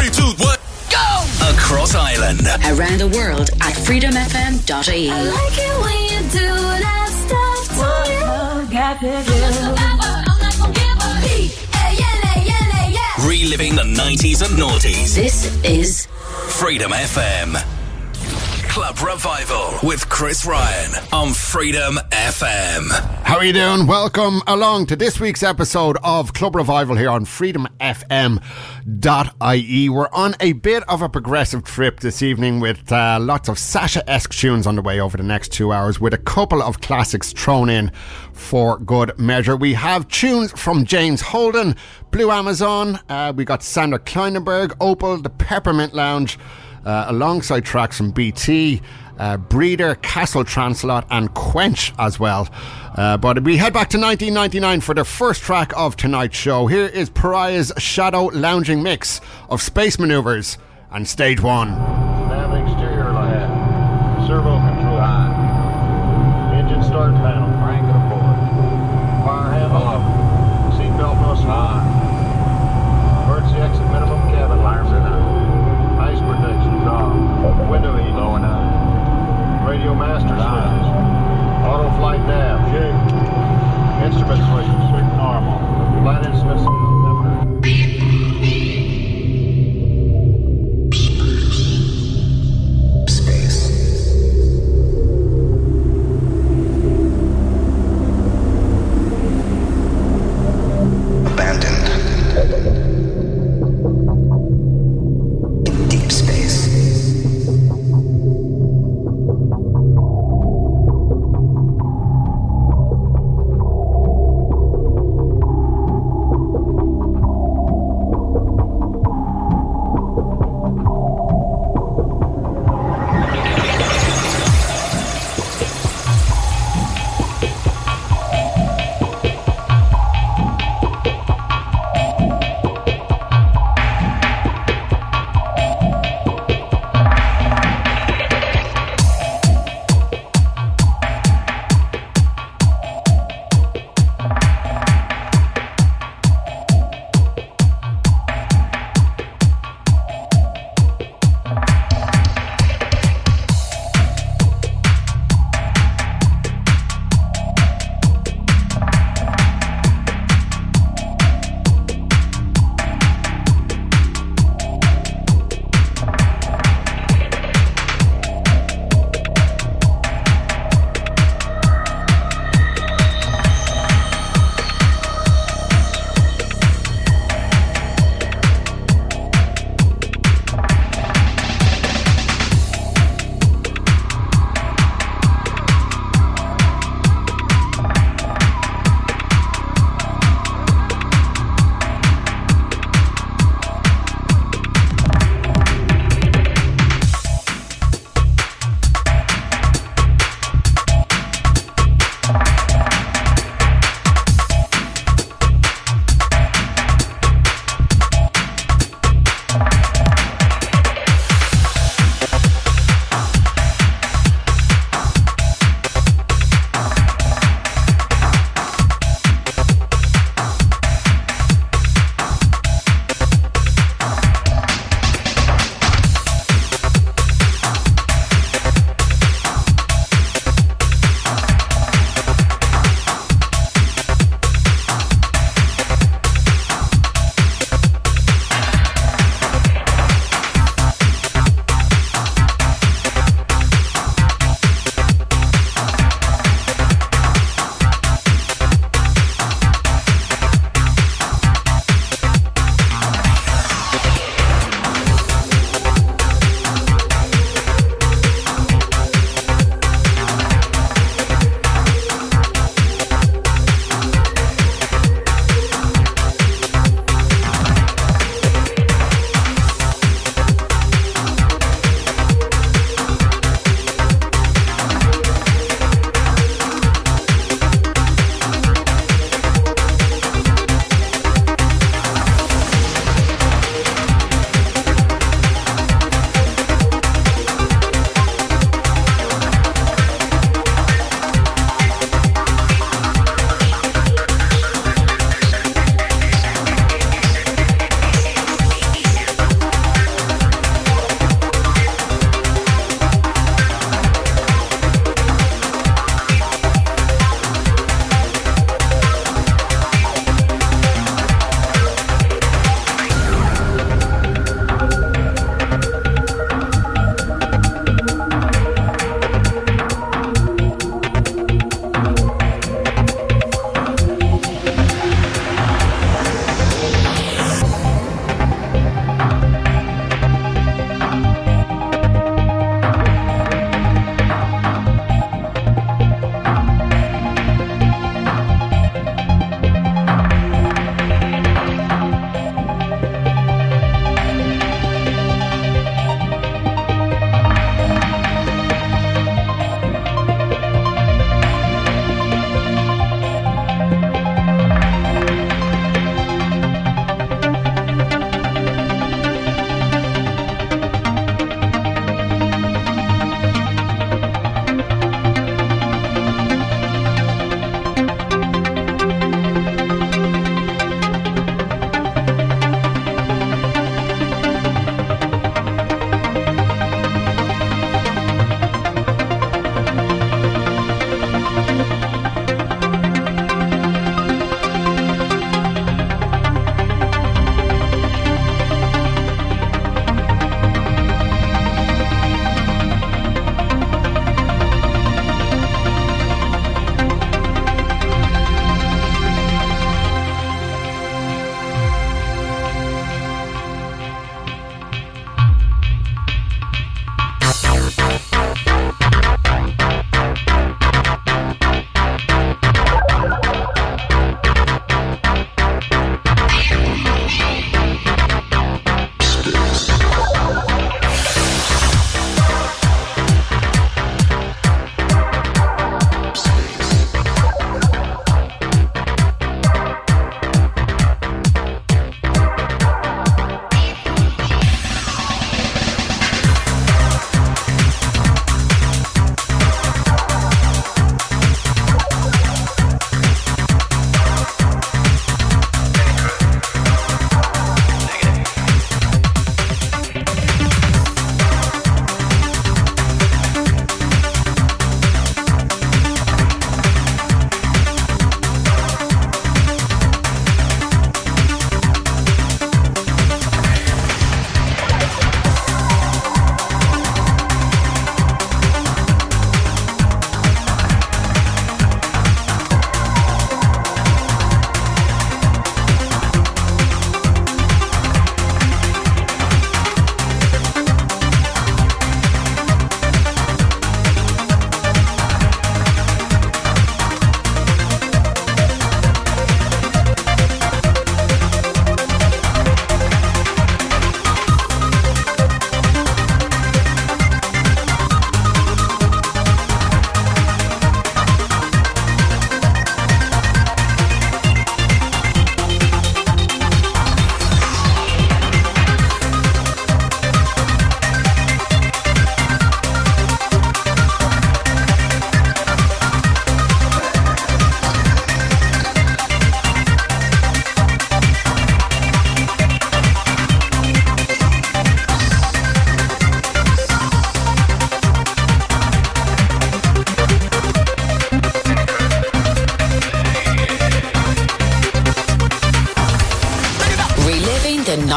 3, 2, 1, go! Across Ireland. Around the world at freedomfm.ie. I like it when you do that stuff to you. I'm not gonna give up. Yeah. Reliving the 90s and noughties. This is Freedom FM. Club Revival with Chris Ryan on Freedom FM. How are you doing? Welcome along to this week's episode of Club Revival here on freedomfm.ie. We're on a bit of a progressive trip this evening with lots of Sasha-esque tunes on the way over the next 2 hours, with a couple of classics thrown in for good measure. We have tunes from James Holden, Blue Amazon, we got Sander Kleinenberg, Opal, The Peppermint Lounge, alongside tracks from BT, Breeder, Castle Trancelott and Quench as well. But we head back to 1999 for the first track of tonight's show. Here is Pariah's Shadow Lounging Mix of Space Manoeuvres and Stage One. Nav exterior light. Servo control on. Engine start panel. Crank it aboard. Fire handle up. Seatbelt must on. Emergency exit minimum cabin alarms are on. Ice protections off. Window heat low and on. Radio master switches. Auto flight nav. Instrument switches. Normal. Flight instruments. Space. Abandoned.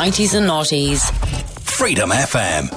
90s and noughties. Freedom FM.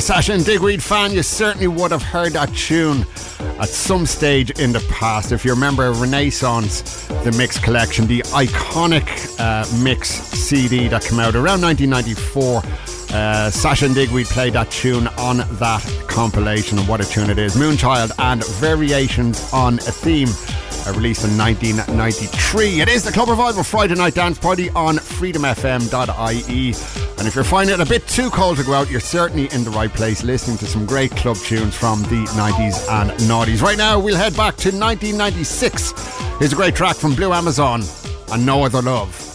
a Sasha and Digweed fan, you certainly would have heard that tune at some stage in the past. If you remember Renaissance, the Mix Collection, the iconic Mix CD that came out around 1994, Sasha and Digweed played that tune on that compilation, and what a tune it is. Moonchild and Variations on a Theme, released in 1993. It is the Club Revival Friday Night Dance Party on freedomfm.ie. And if you're finding it a bit too cold to go out, you're certainly in the right place, listening to some great club tunes from the 90s and noughties. Right now, we'll head back to 1996. Here's a great track from Blue Amazon and No Other Love.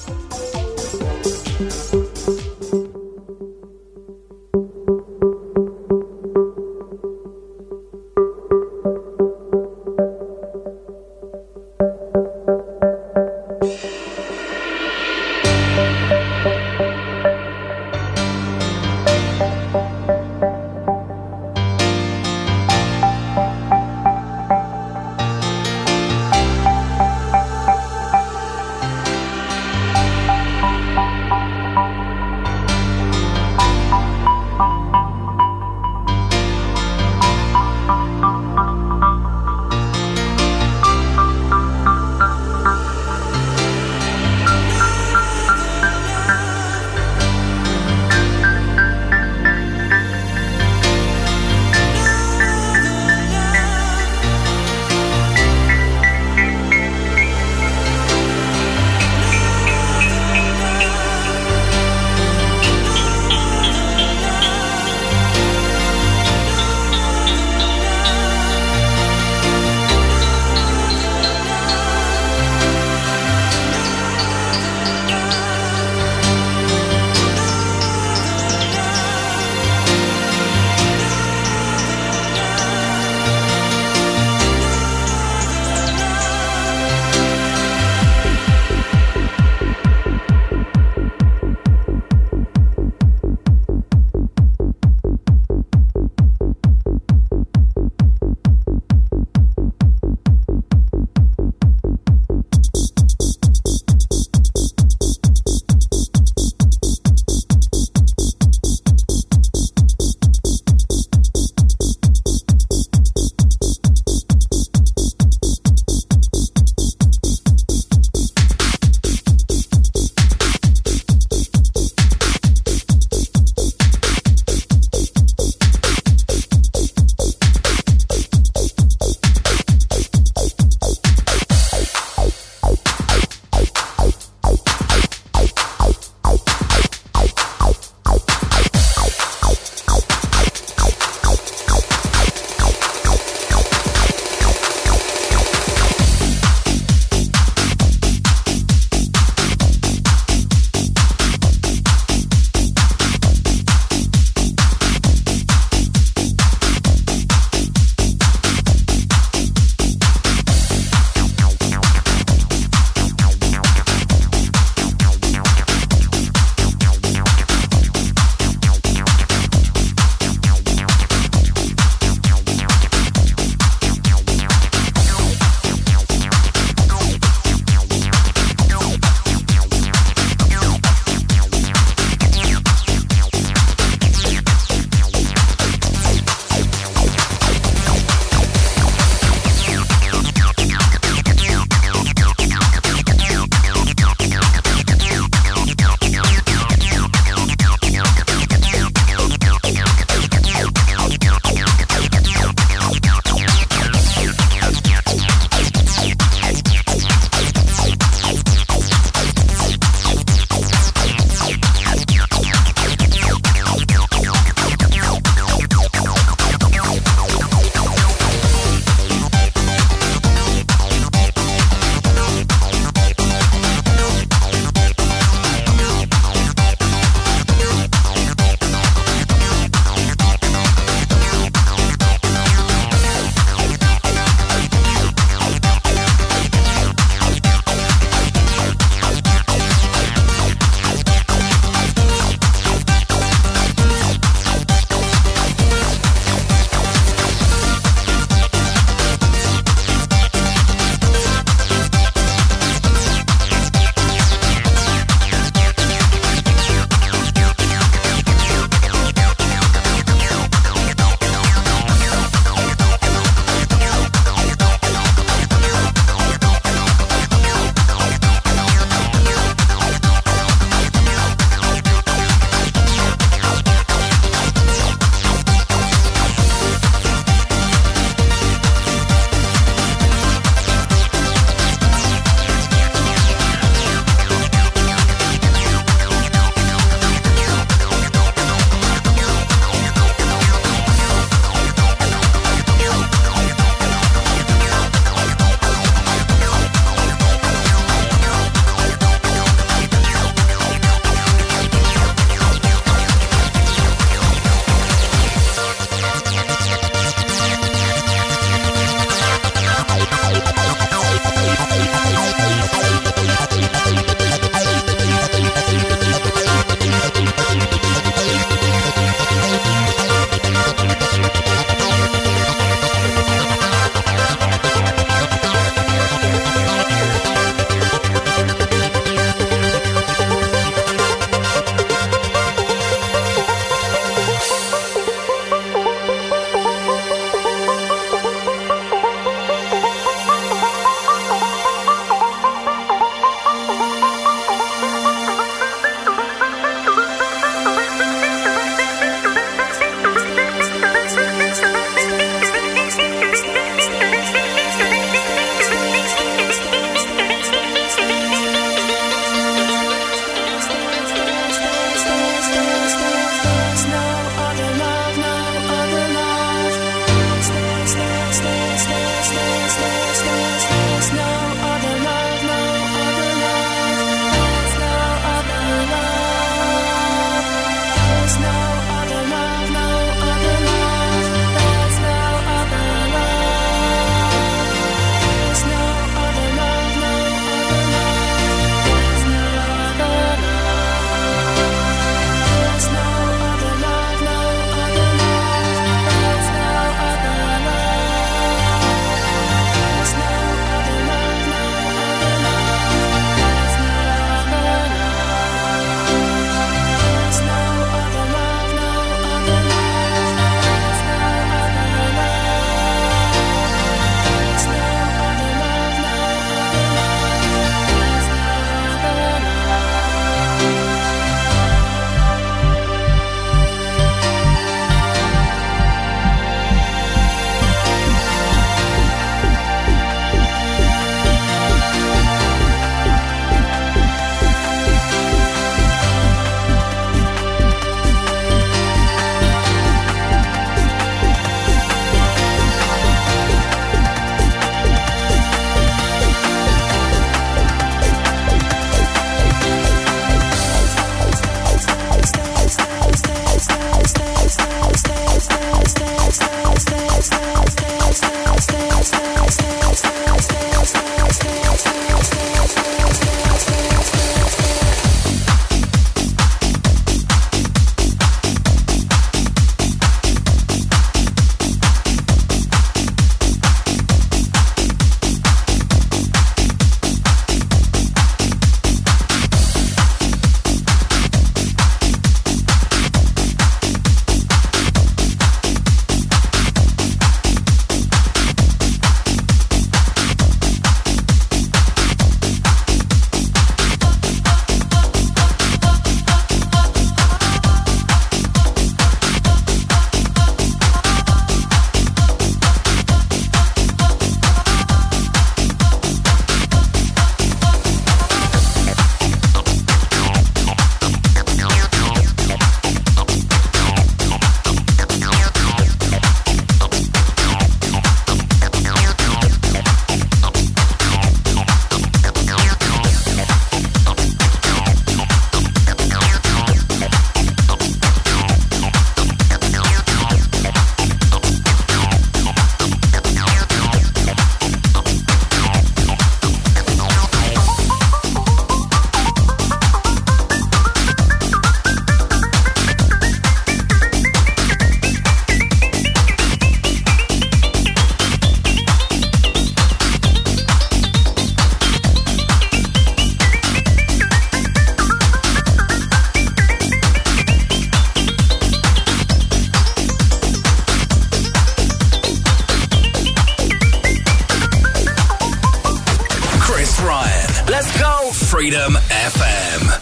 Let's go. Freedom FM.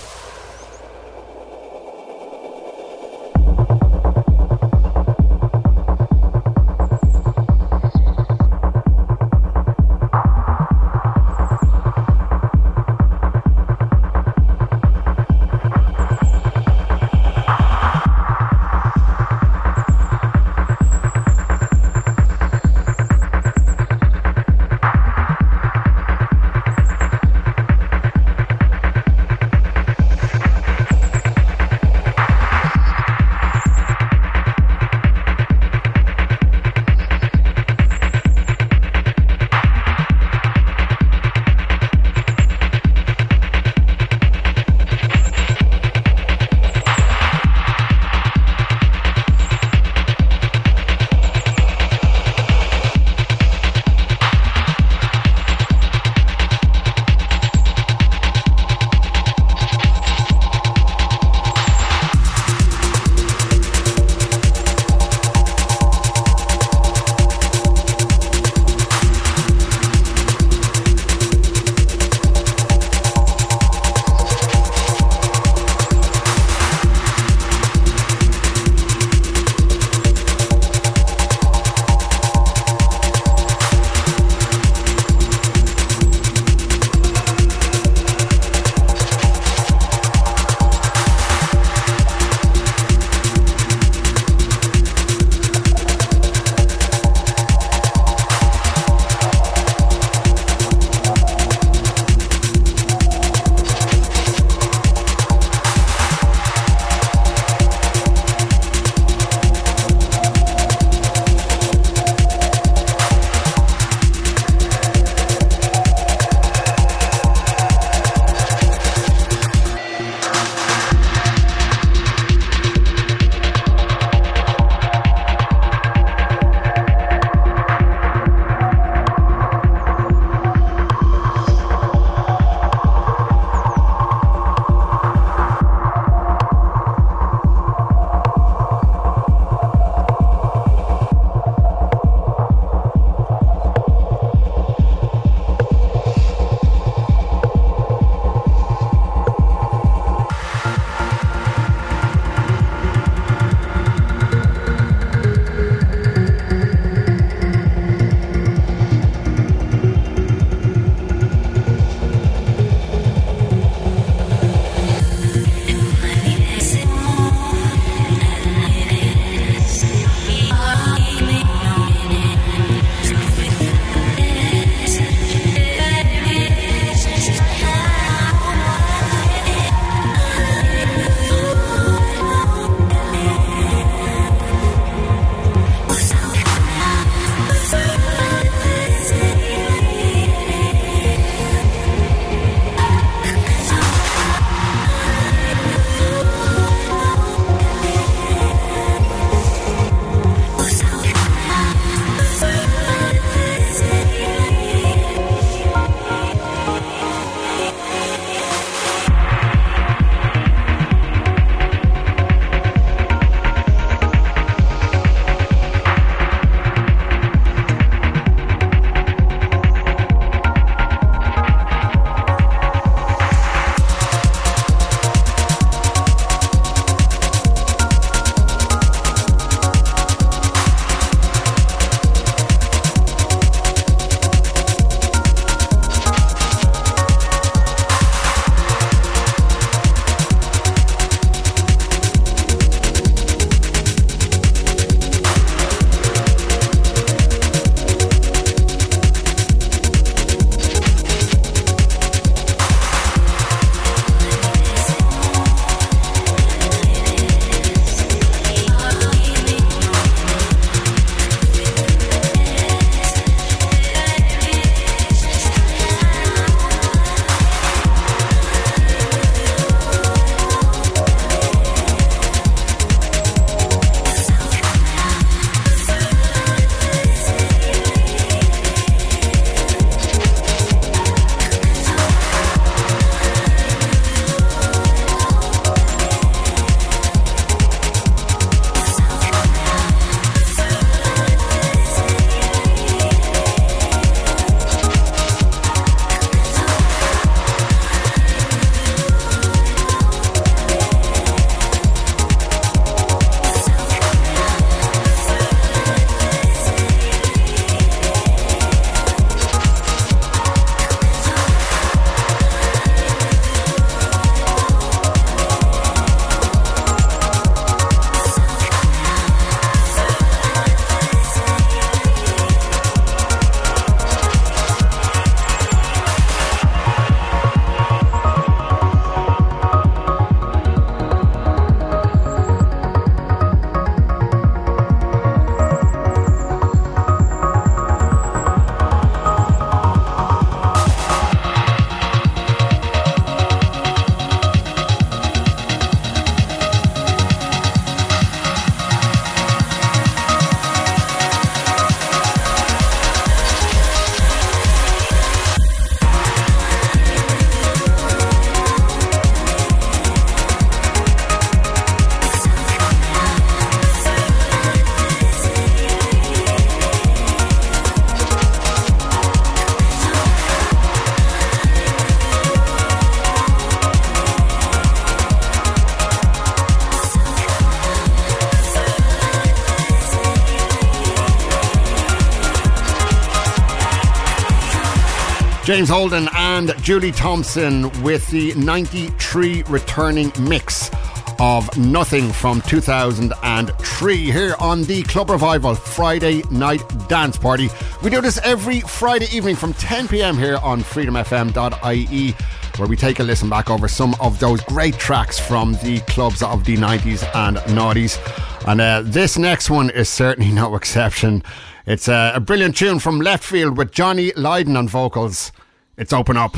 James Holden and Julie Thompson with the 93 returning mix of Nothing from 2003 here on the Club Revival Friday Night Dance Party. We do this every Friday evening from 10pm here on freedomfm.ie, where we take a listen back over some of those great tracks from the clubs of the 90s and noughties. And this next one is certainly no exception. It's a brilliant tune from Leftfield with Johnny Lydon on vocals. It's Open Up.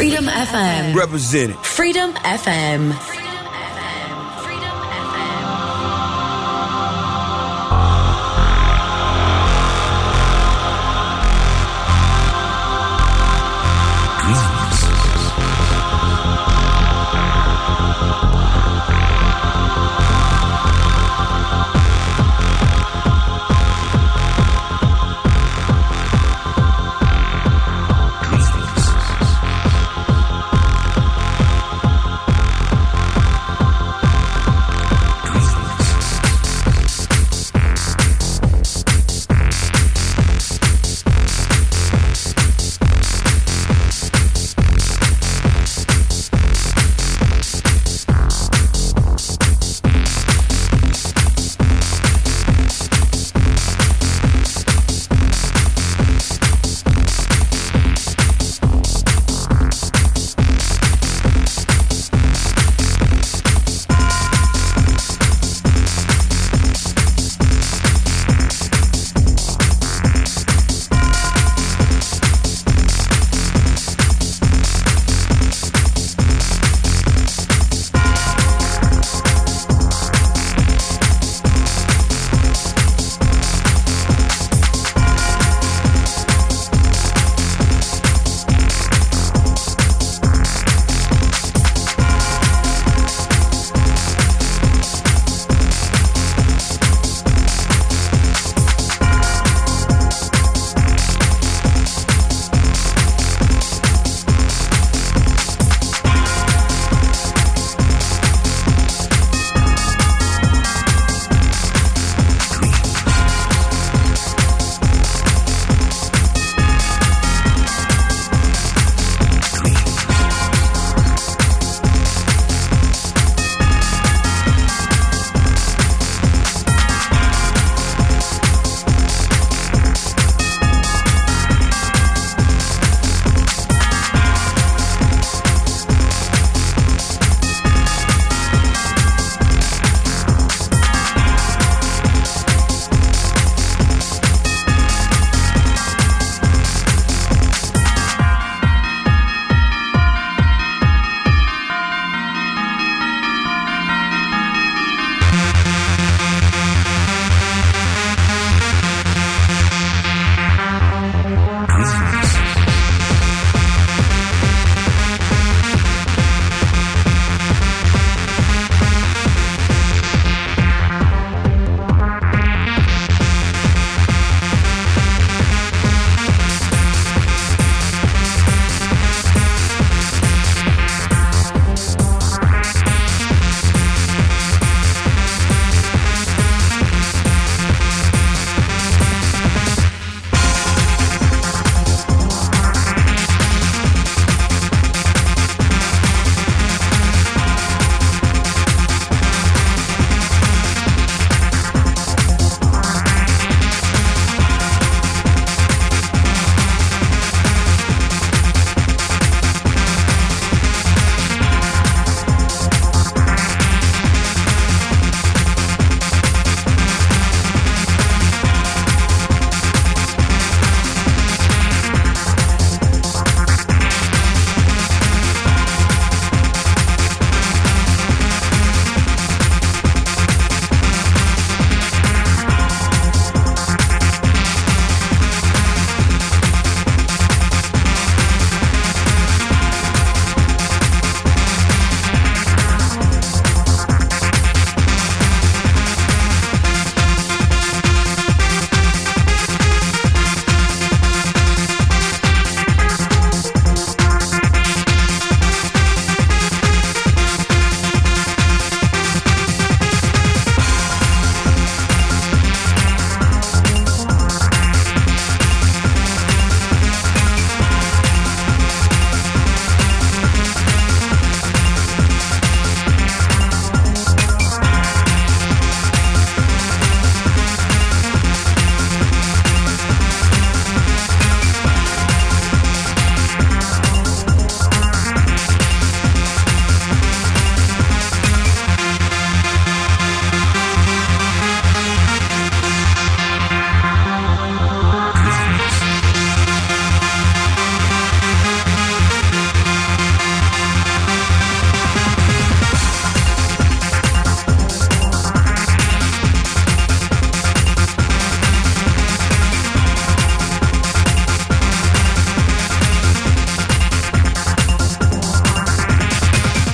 Freedom FM. Represented. Freedom FM.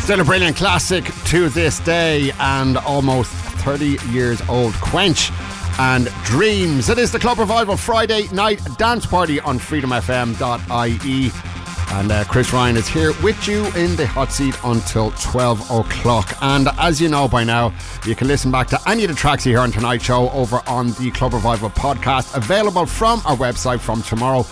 Still a brilliant classic to this day and almost 30 years old. Quench and Dreams. It is the Club Revival Friday night dance party on freedomfm.ie. And Chris Ryan is here with you in the hot seat until 12 o'clock. And as you know by now, you can listen back to any of the tracks you hear on tonight's show over on the Club Revival podcast, available from our website from tomorrow.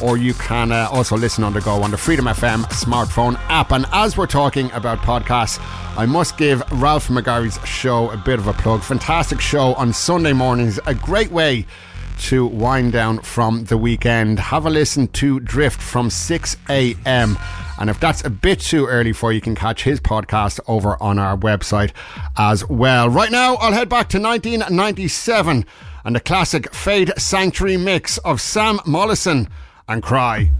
Or you can also listen on the go on the Freedom FM smartphone app. And as we're talking about podcasts, I must give Ralph McGarry's show a bit of a plug. Fantastic show on Sunday mornings. A great way to wind down from the weekend. Have a listen to Drift from 6 a.m. and if that's a bit too early for you, you can catch his podcast over on our website as well. Right now I'll head back to 1997 and the classic Fade Sanctuary mix of Sam Mollison and Cry.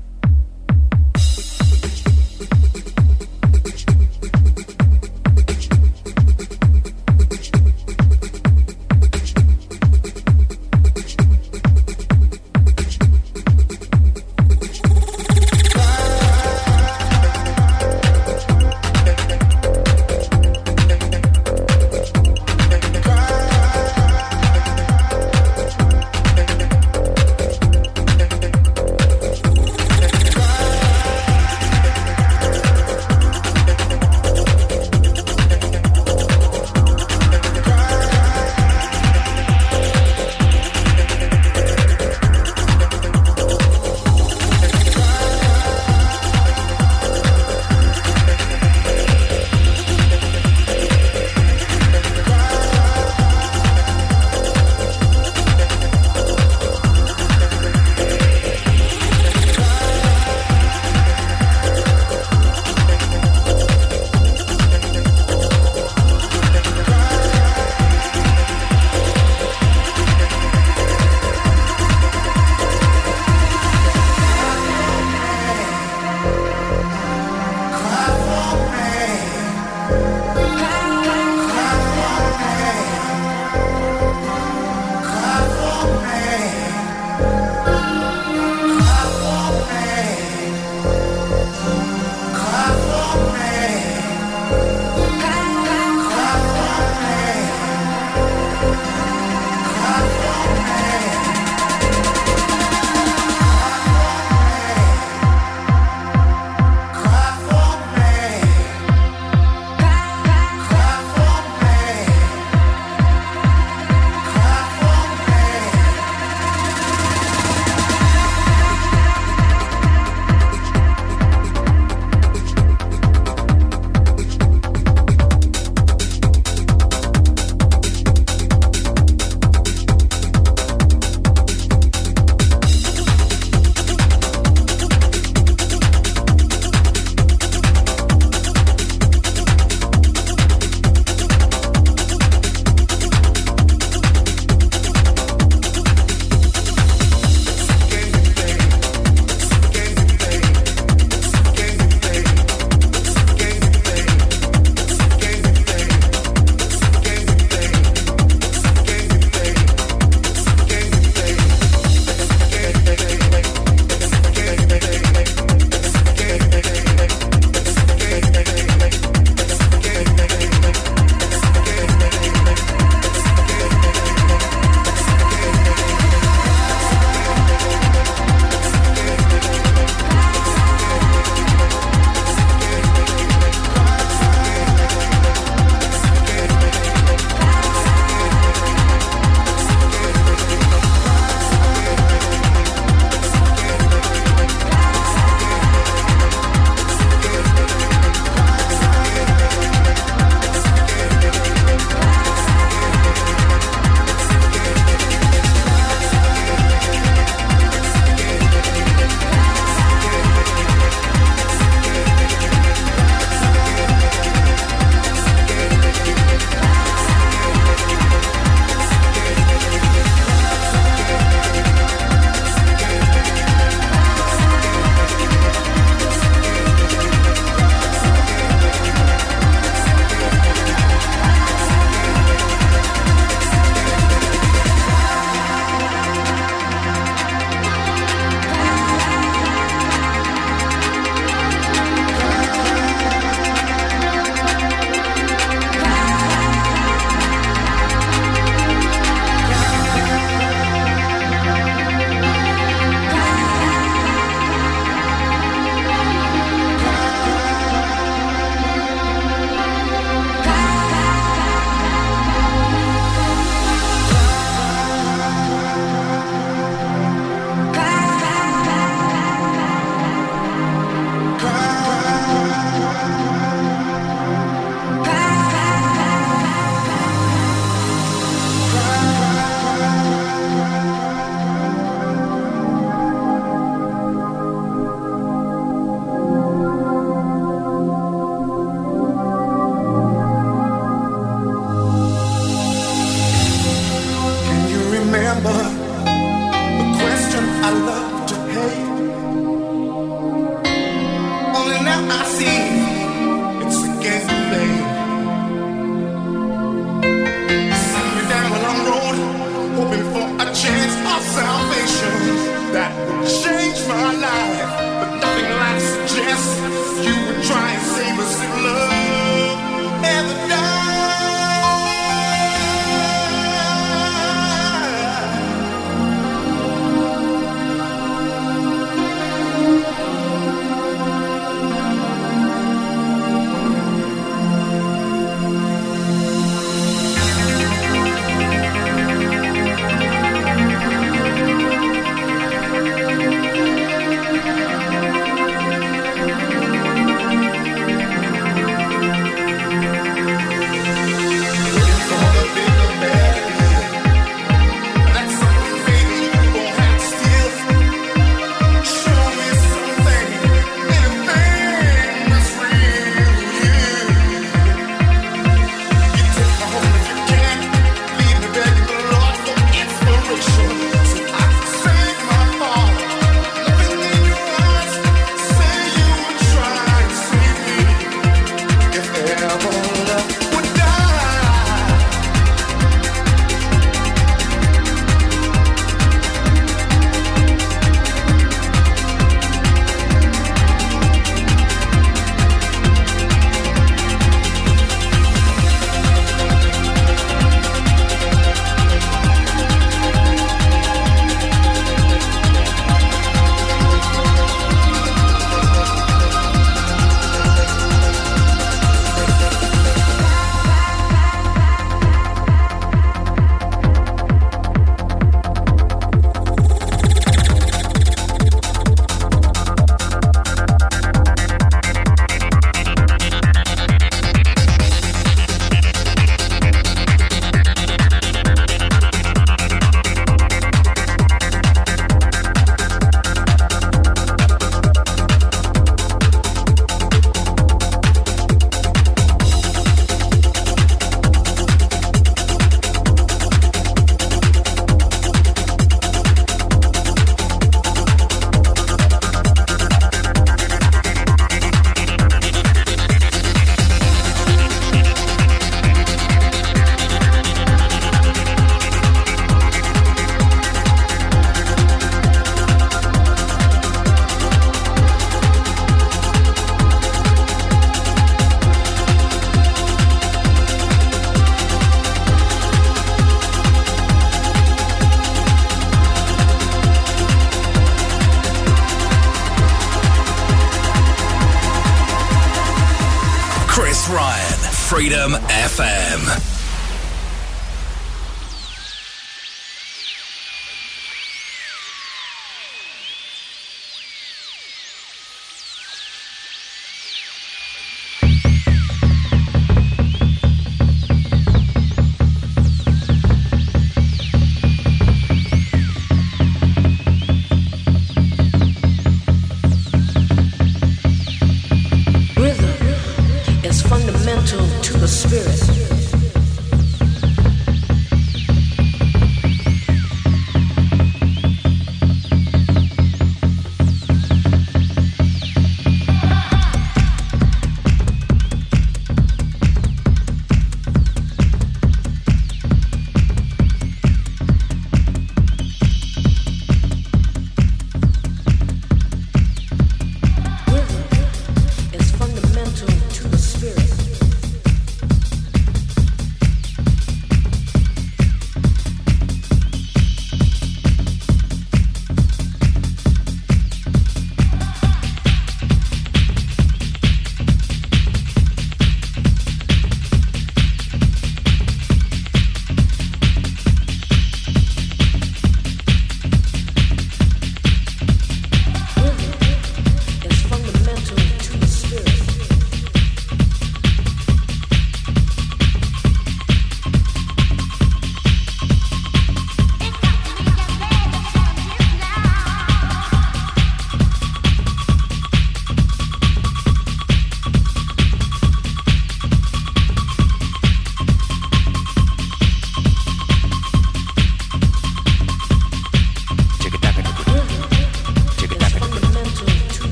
Chris Ryan, Freedom FM.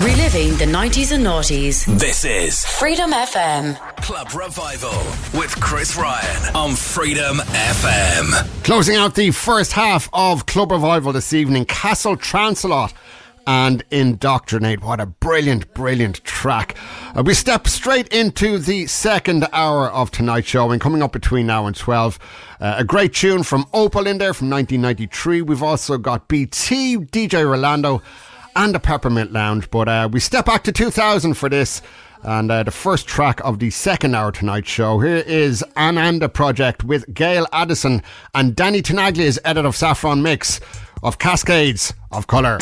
Reliving the 90s and noughties. This is Freedom FM. Club Revival with Chris Ryan on Freedom FM. Closing out the first half of Club Revival this evening, Castle Trancelott and Indoctrinate. What a brilliant, brilliant track. We step straight into the second hour of tonight's show, and coming up between now and 12, a great tune from Opal in there from 1993. We've also got BT, DJ Rolando and The Peppermint Lounge, but we step back to 2000 for this, and the first track of the second hour tonight's show. Here is Ananda Project with Gail Addison and Danny Tanaglia's edit of Saffron mix of Cascades of Colour.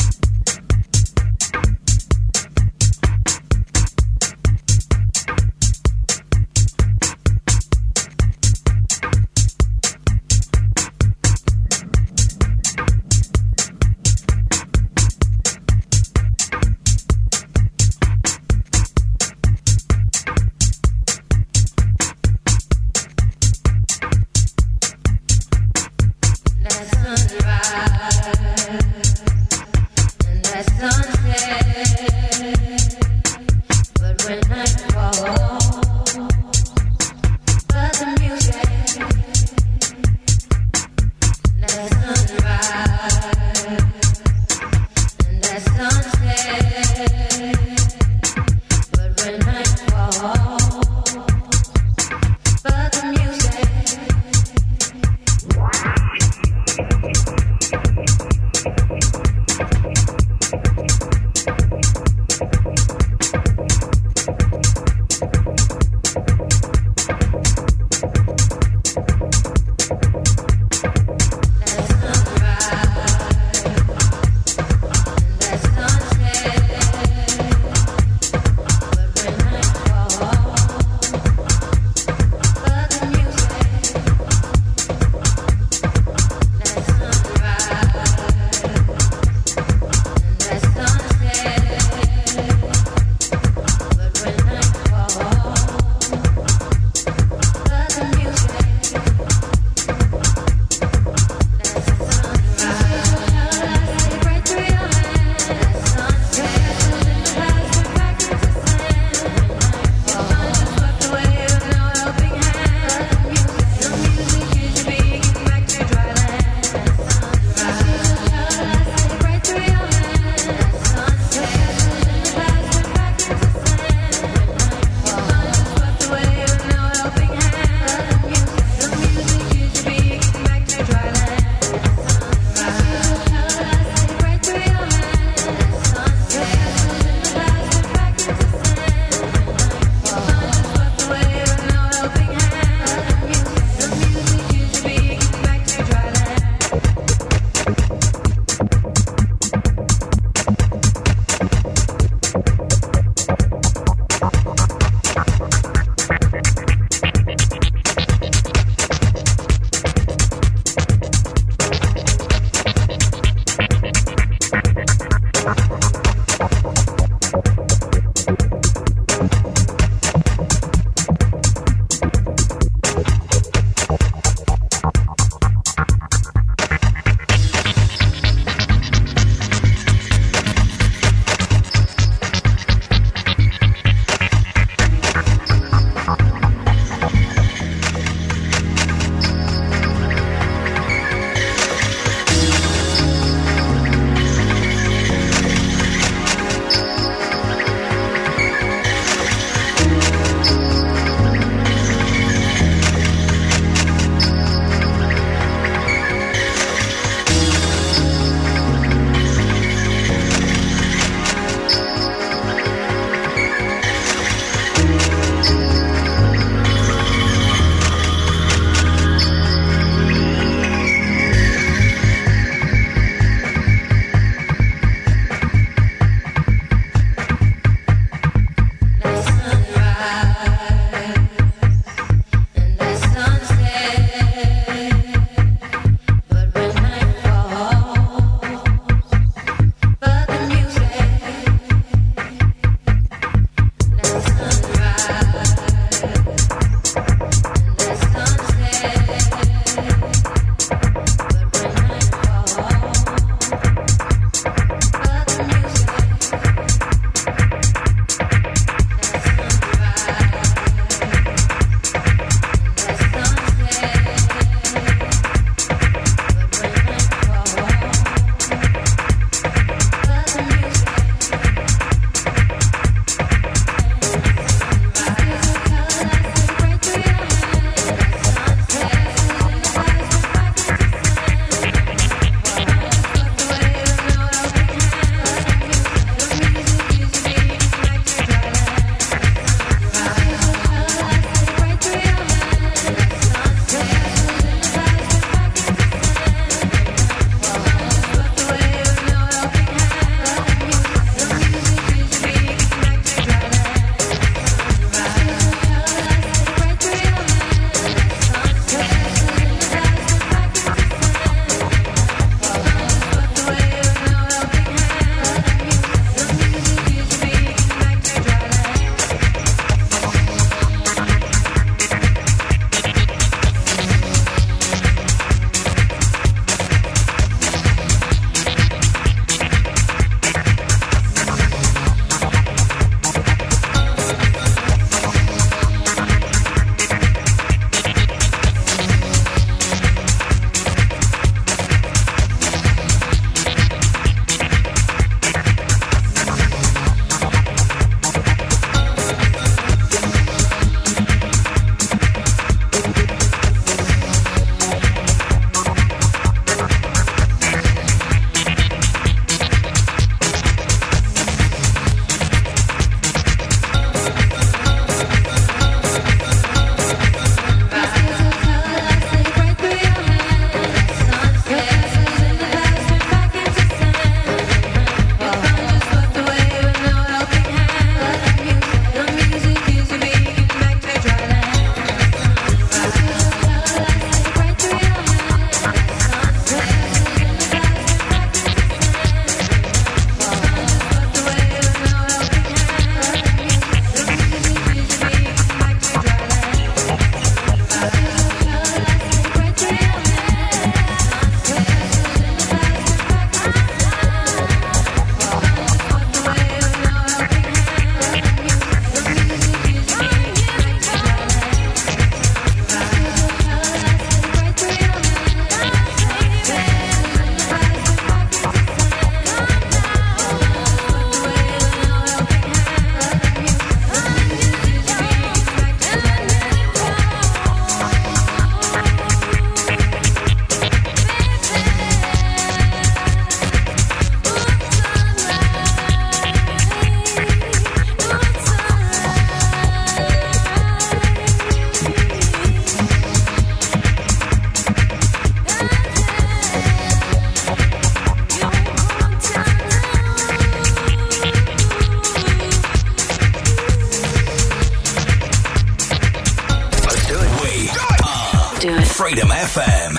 FM.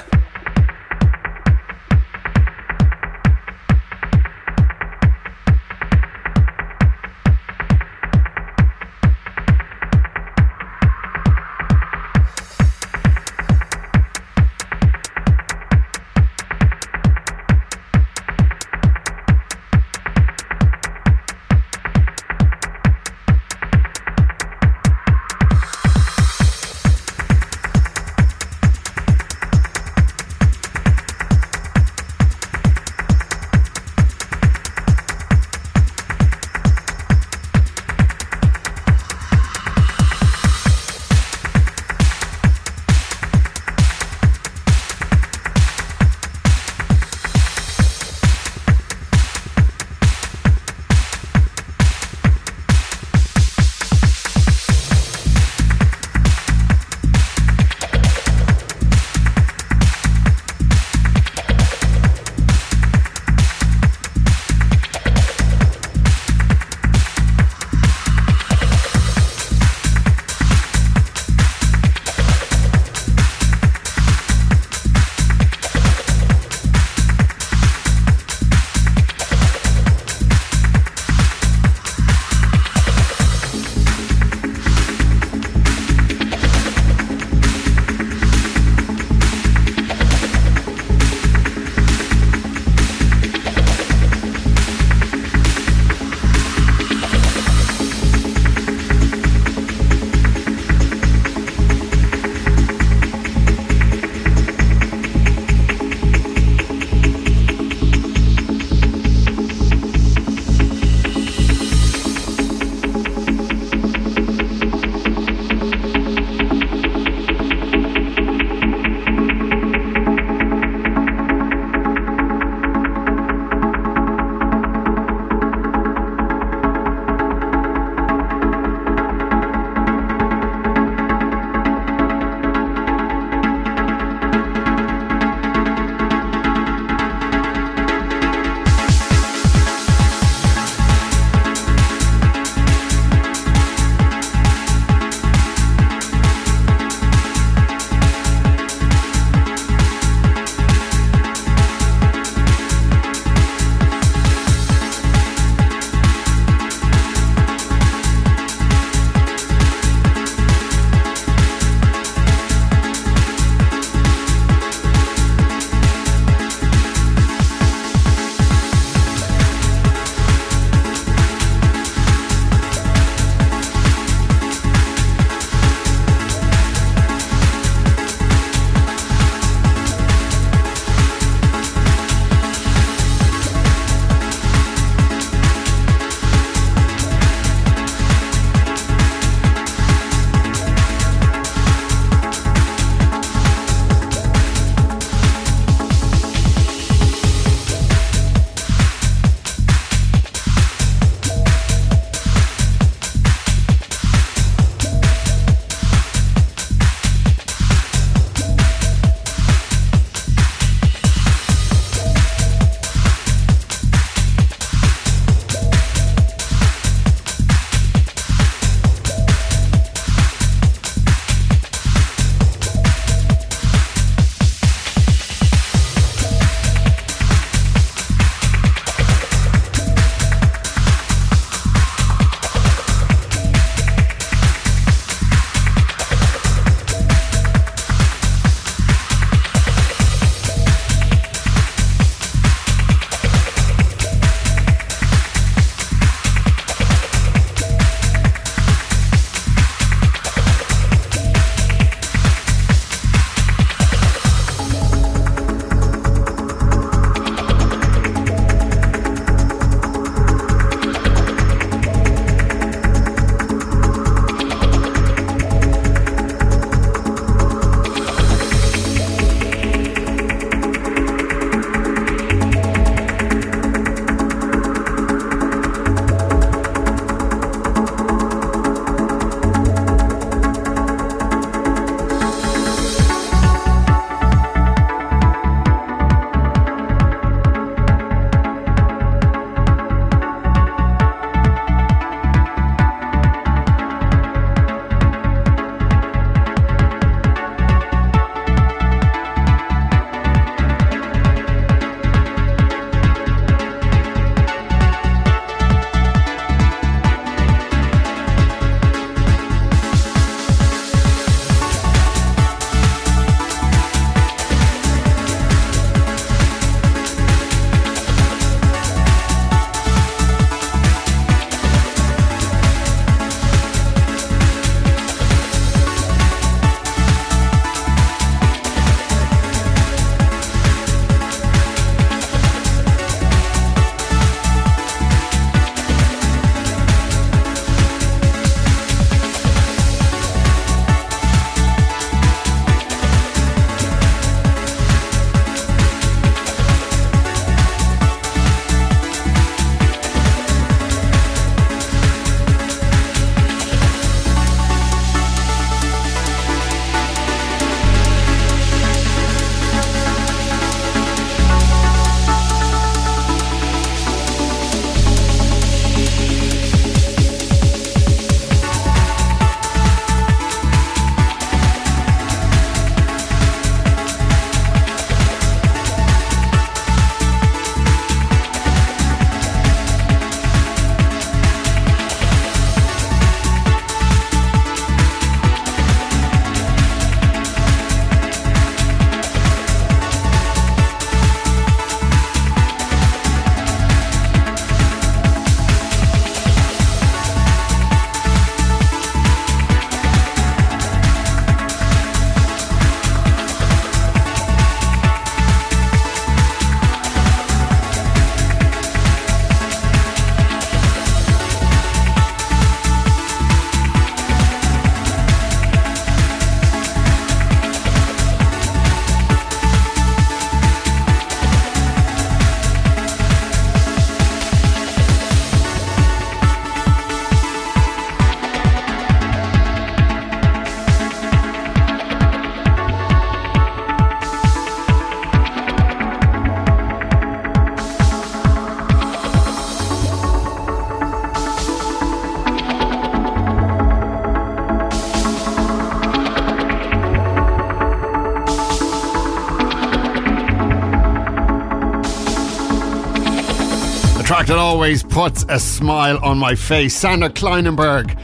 that always puts a smile on my face, Sander Kleinenberg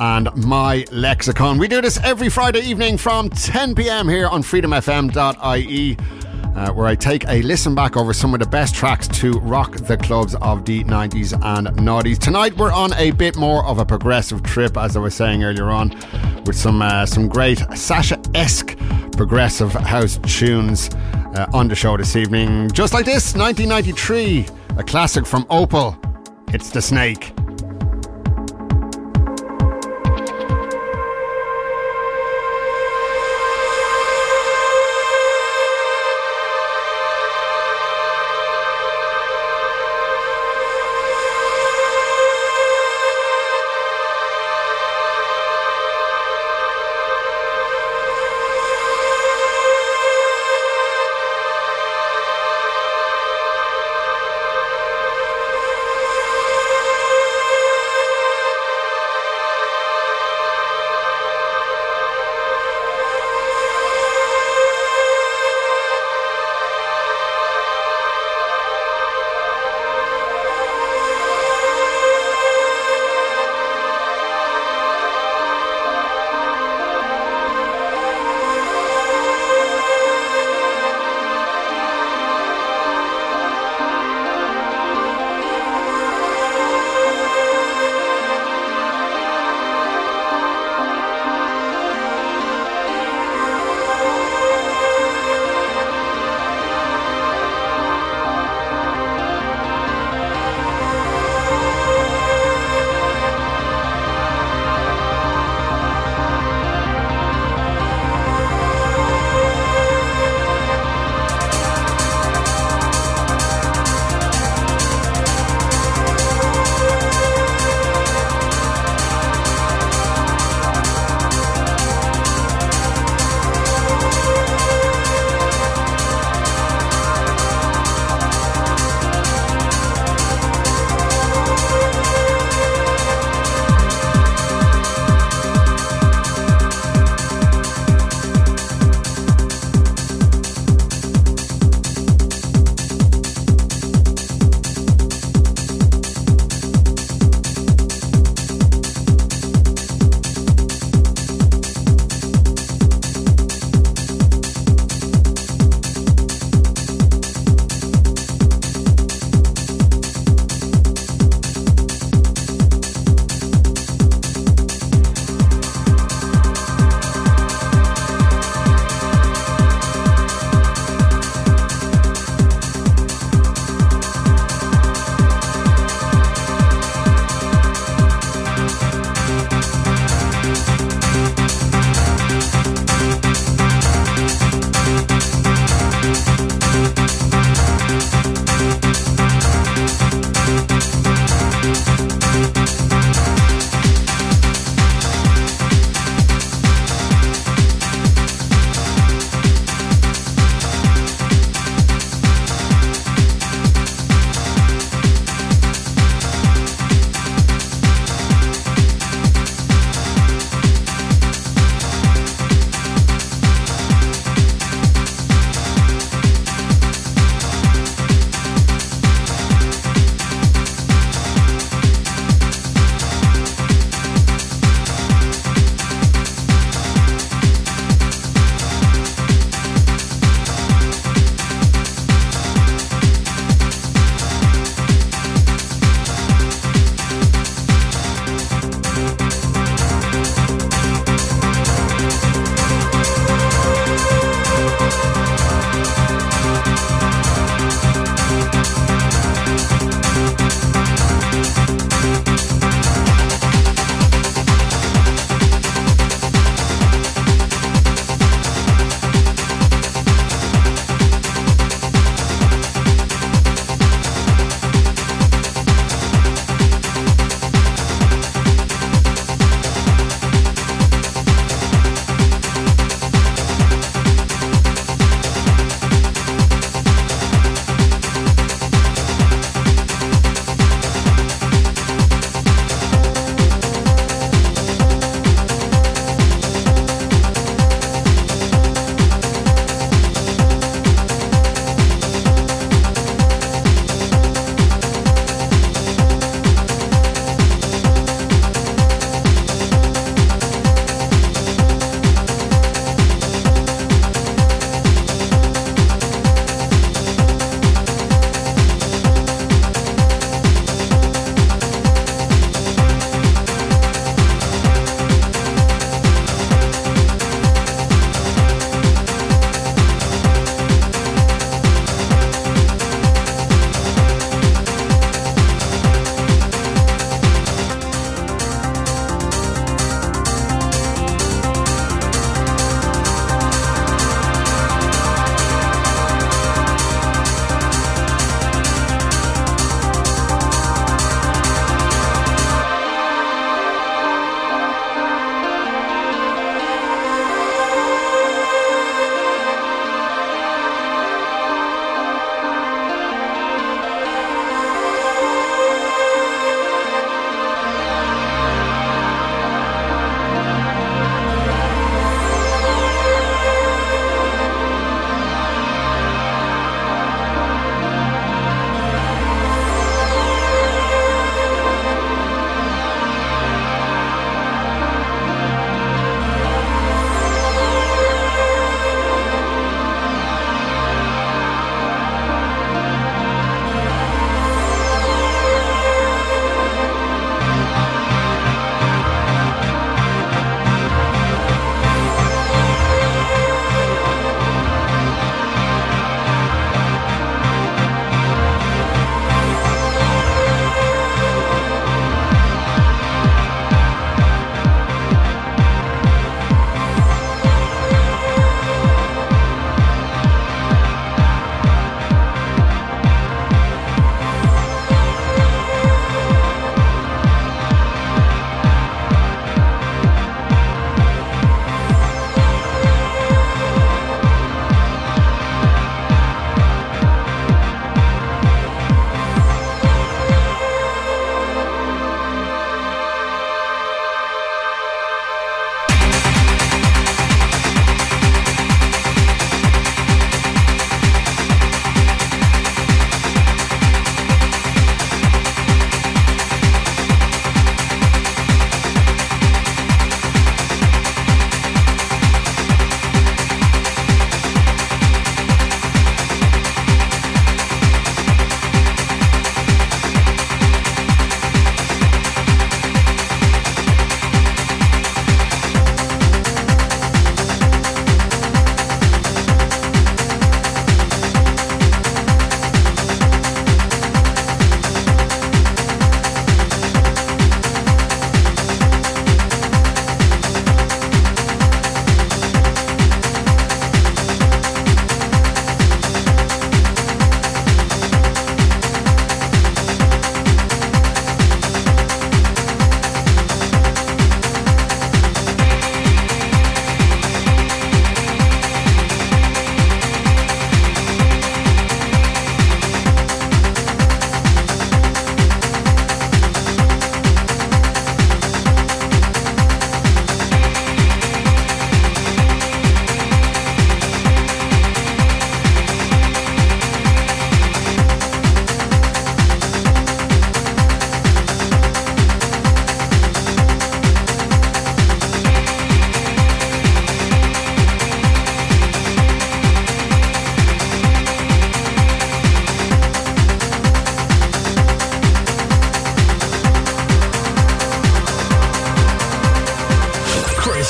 and My Lexicon. We do this every Friday evening from 10 p.m. here on freedomfm.ie, where I take a listen back over some of the best tracks to rock the clubs of the 90s and noughties. Tonight we're on a bit more of a progressive trip, as I was saying earlier on, with some great Sasha-esque progressive house tunes on the show this evening. Just like this, 1993, a classic from Opal, it's The Snake.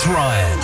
Chris Ryan.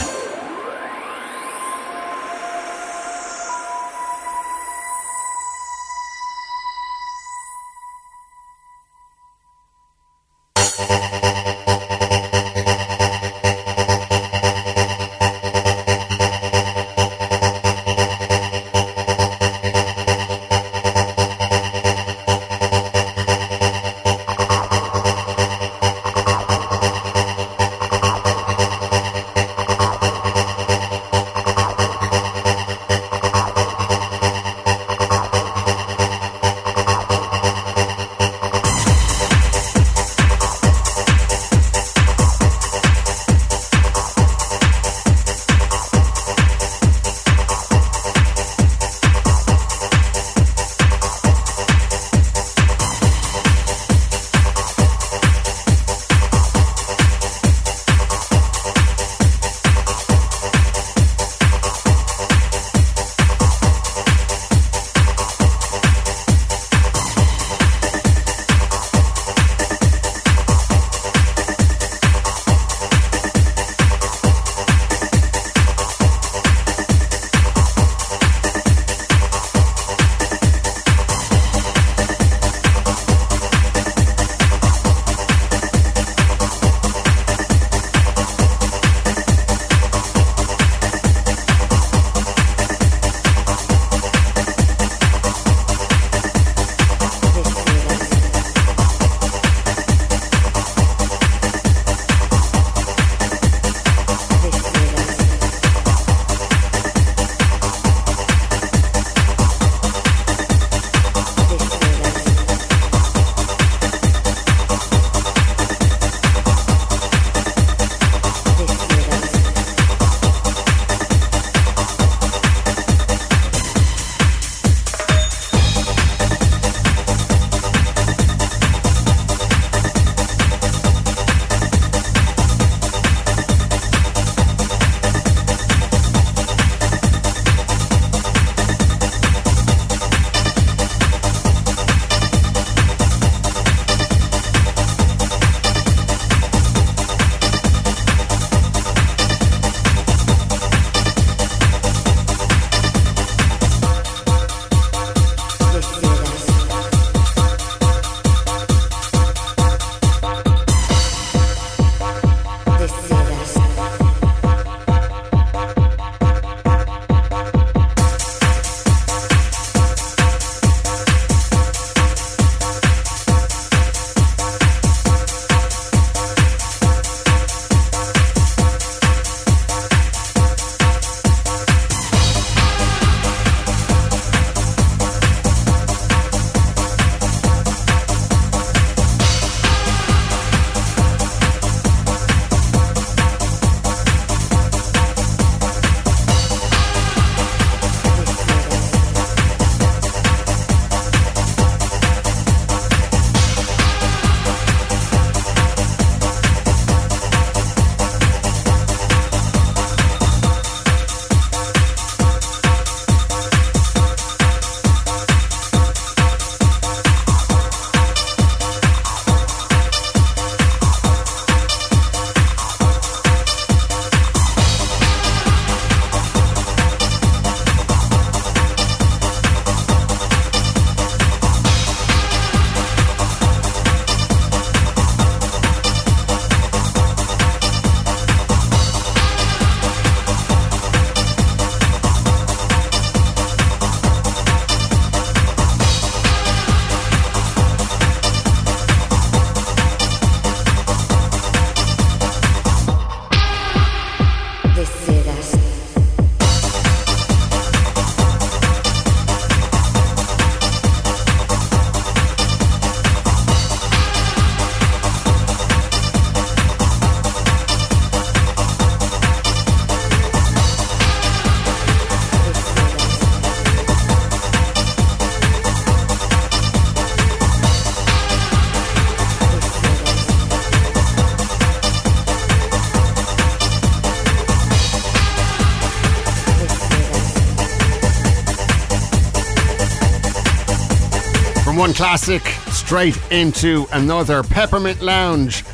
One classic straight into another. Peppermint Lounge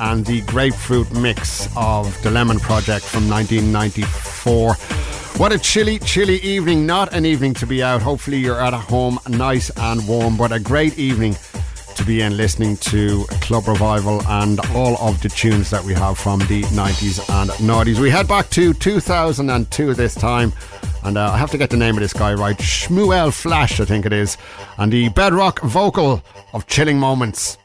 and the grapefruit mix of the Lemon Project from 1994. What a chilly, chilly evening. Not an evening to be out. Hopefully you're at home nice and warm, but a great evening to be in listening to Club Revival and all of the tunes that we have from the 90s and 90s. We head back to 2002 this time, and I have to get the name of this guy right, Shmuel Flash I think it is, and the bedrock vocal of Chilling Moments.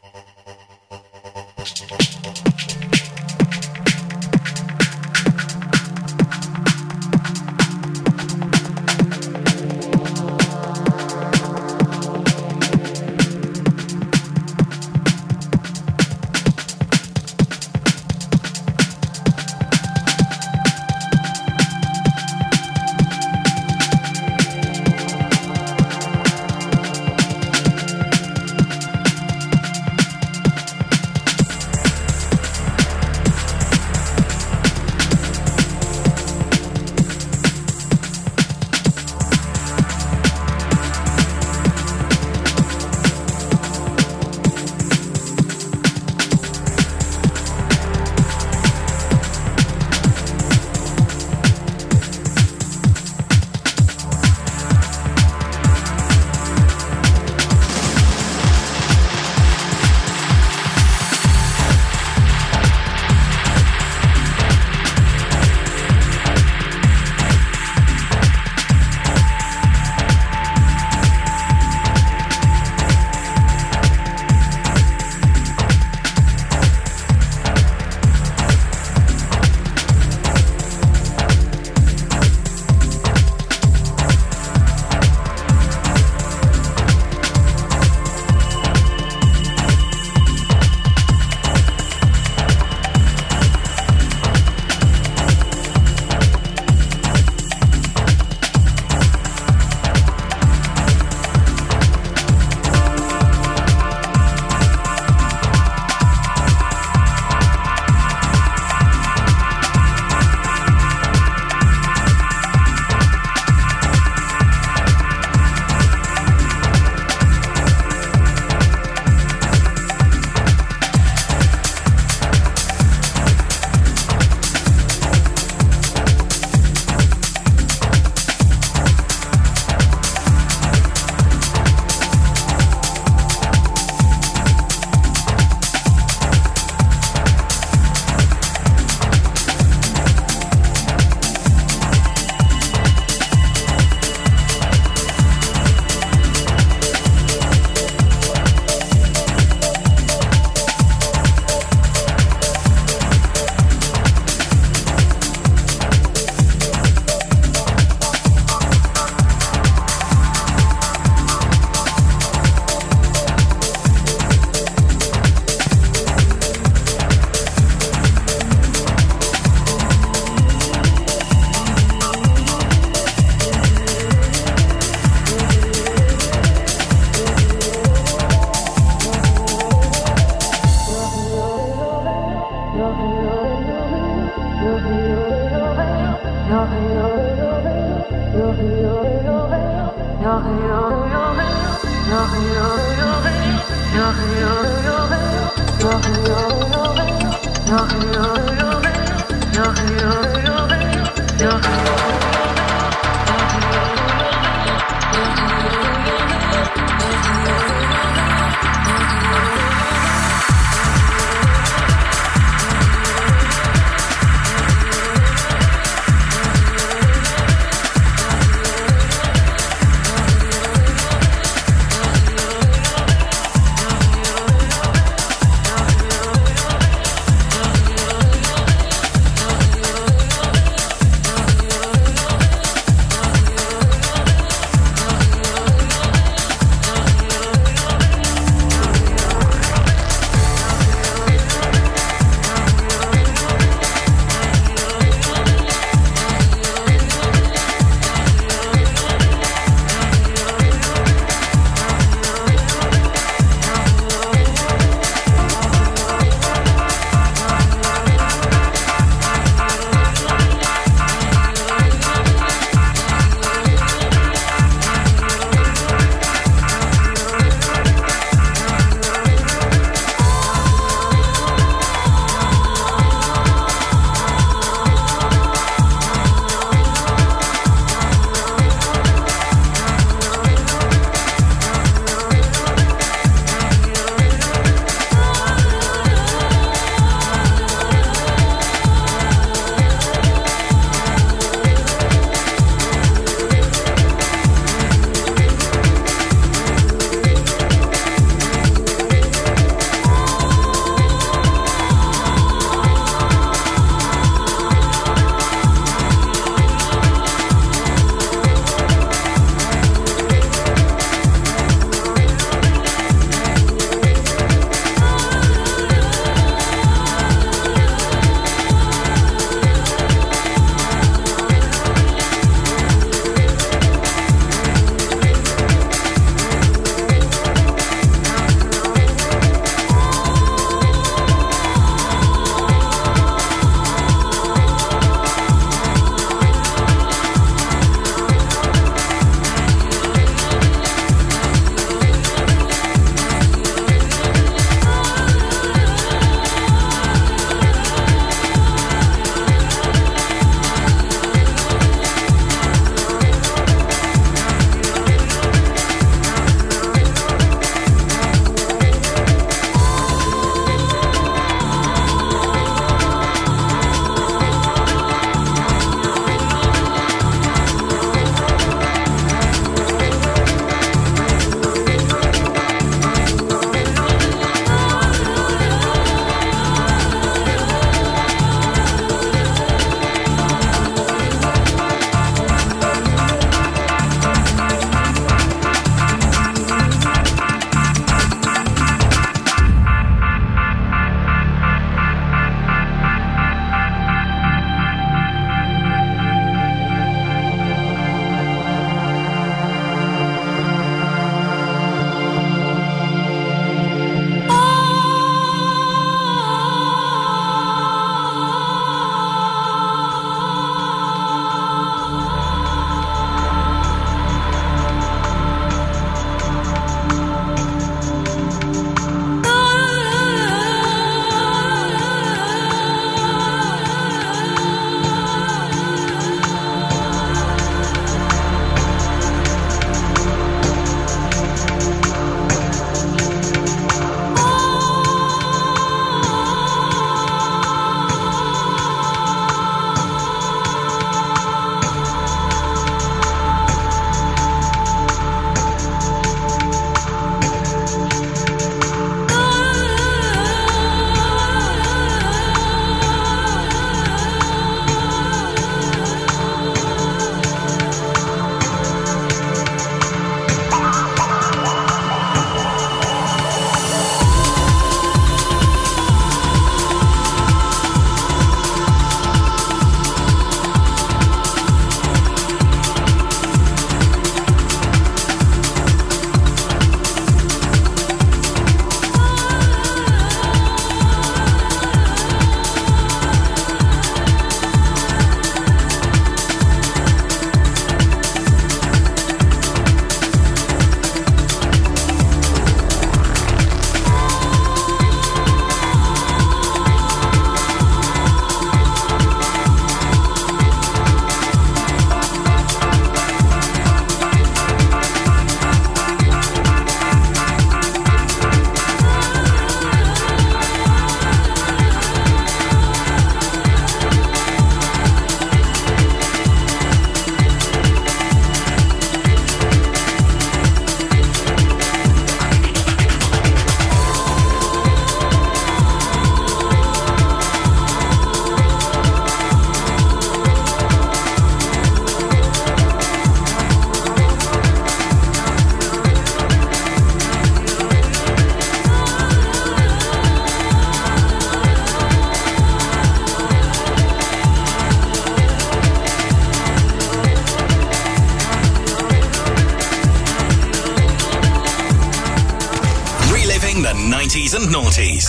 and noughties.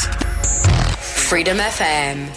Freedom FM.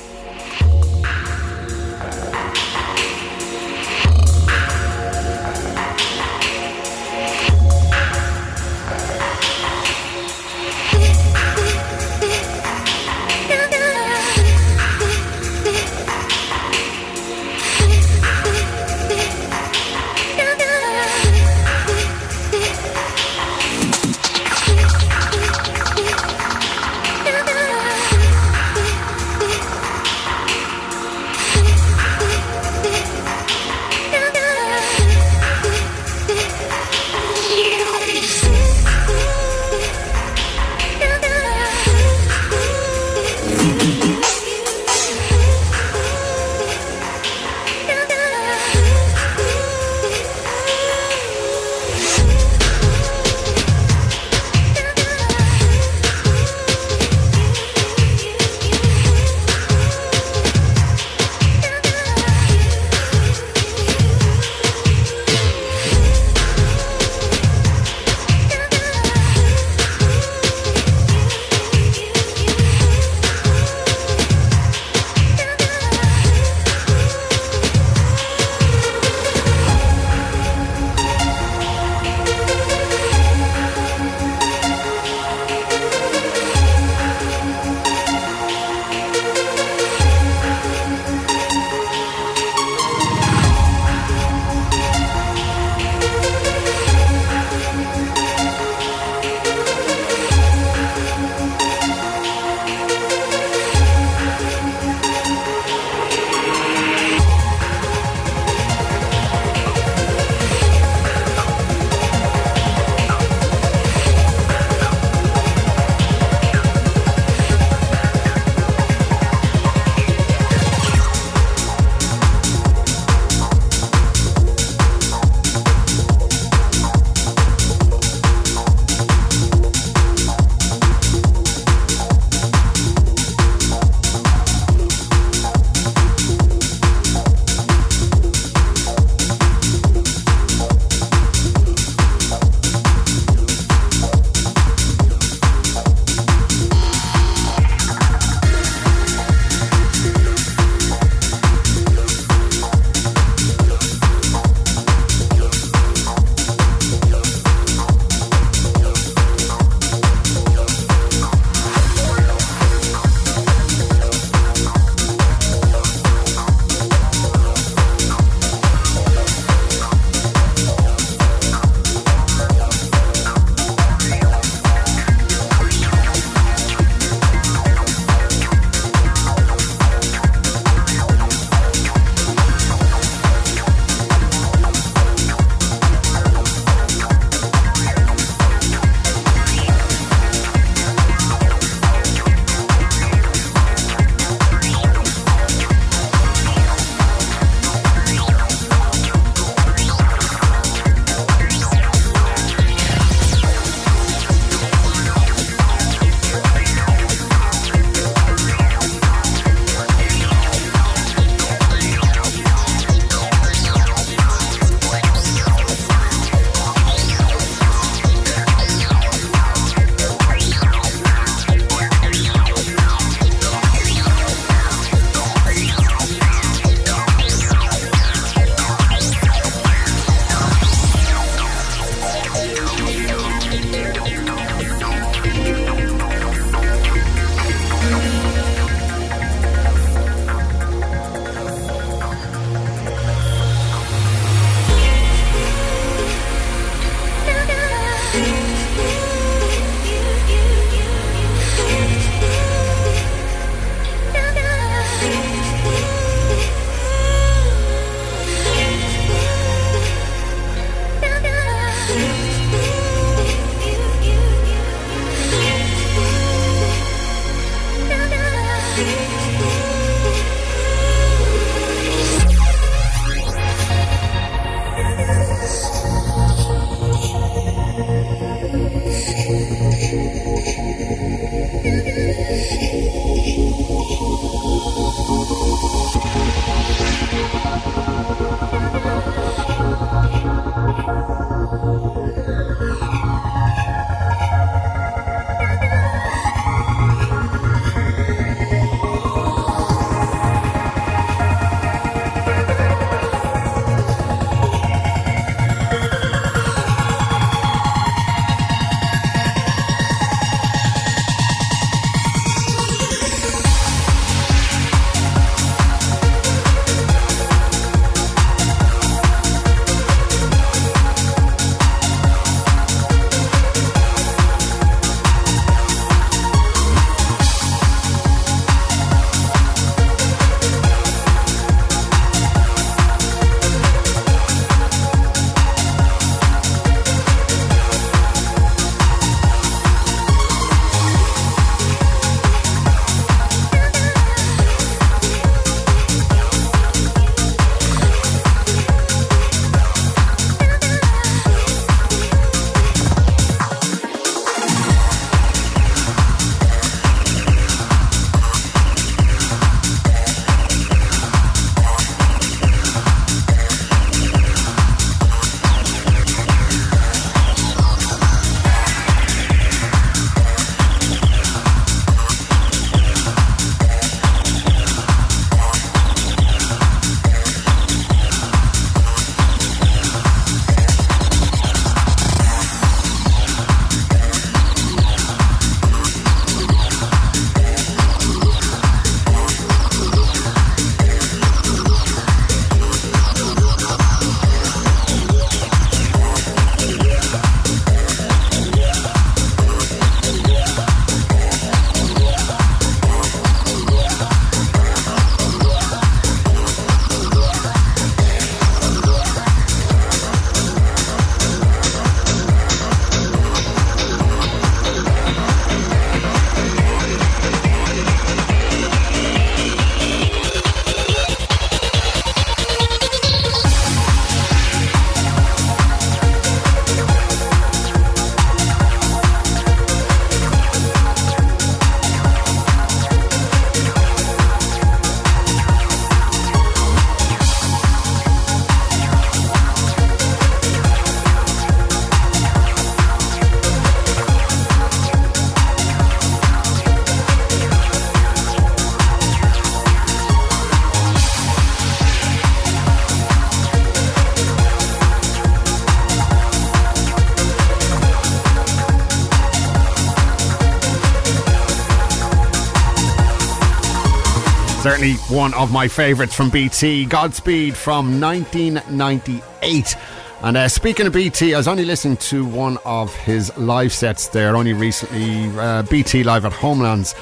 Certainly one of my favourites from BT, Godspeed from 1998. And speaking of BT, I was only listening to one of his live sets there only recently, BT Live at Homelands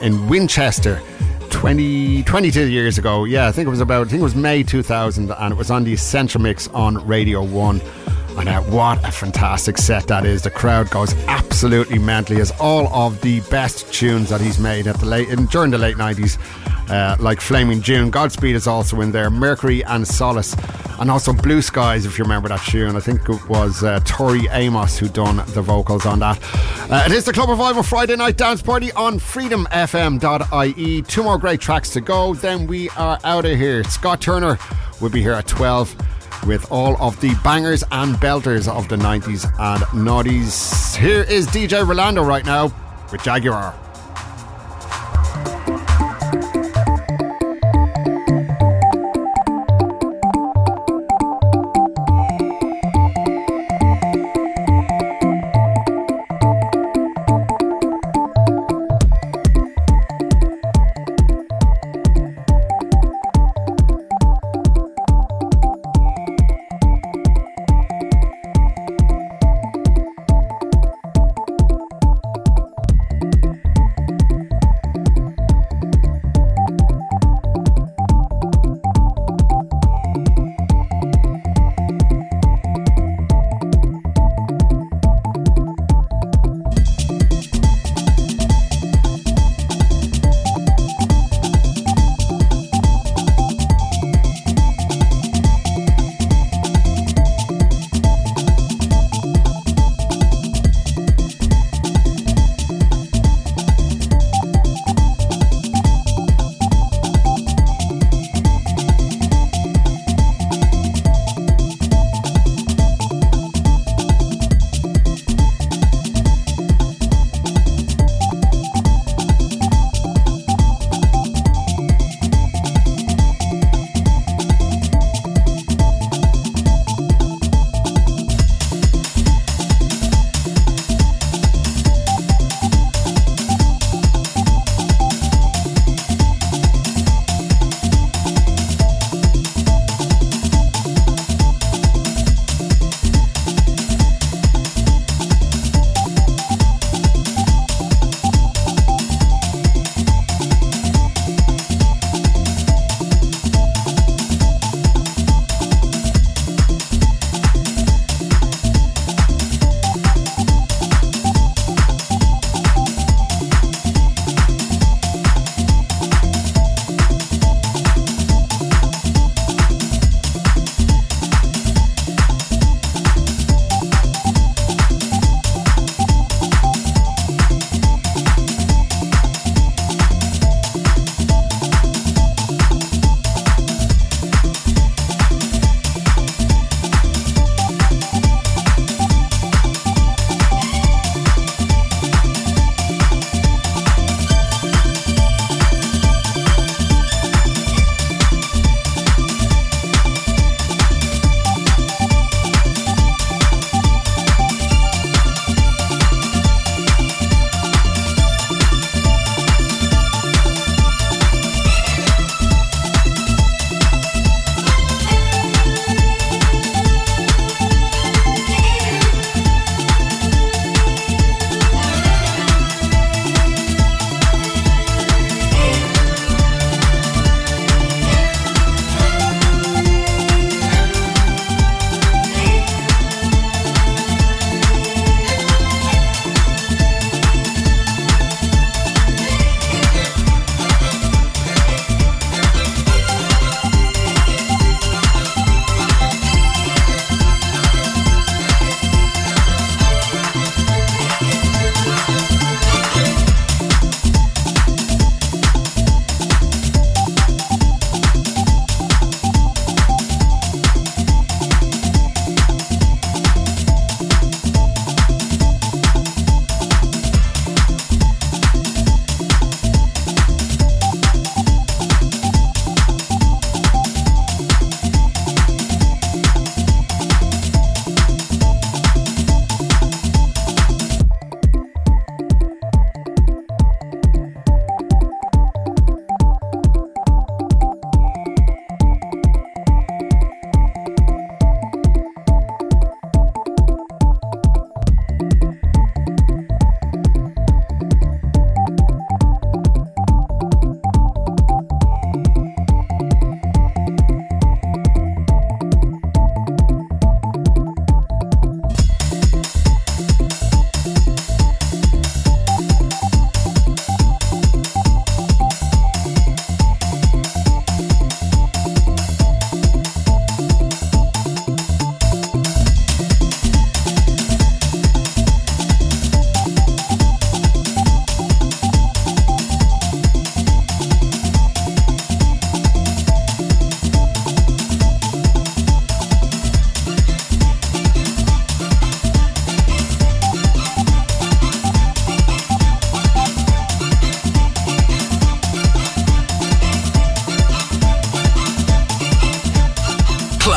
in Winchester 22 years ago. Yeah, I think it was May 2000, and it was on the Essential Mix on Radio 1. And what a fantastic set that is. The crowd goes absolutely mental. He has all of the best tunes that he's made during the late 90s, like Flaming June. Godspeed is also in there, Mercury and Solace, and also Blue Skies, if you remember that tune. I think it was Tori Amos who done the vocals on that. It is the Club Revival Friday Night Dance Party on freedomfm.ie. Two more great tracks to go, then we are out of here. Scott Turner will be here at 12 with all of the bangers and belters of the 90s and noughties. Here is DJ Rolando right now with Jaguar.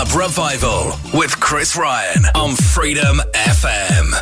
Club Revival with Chris Ryan on Freedom FM.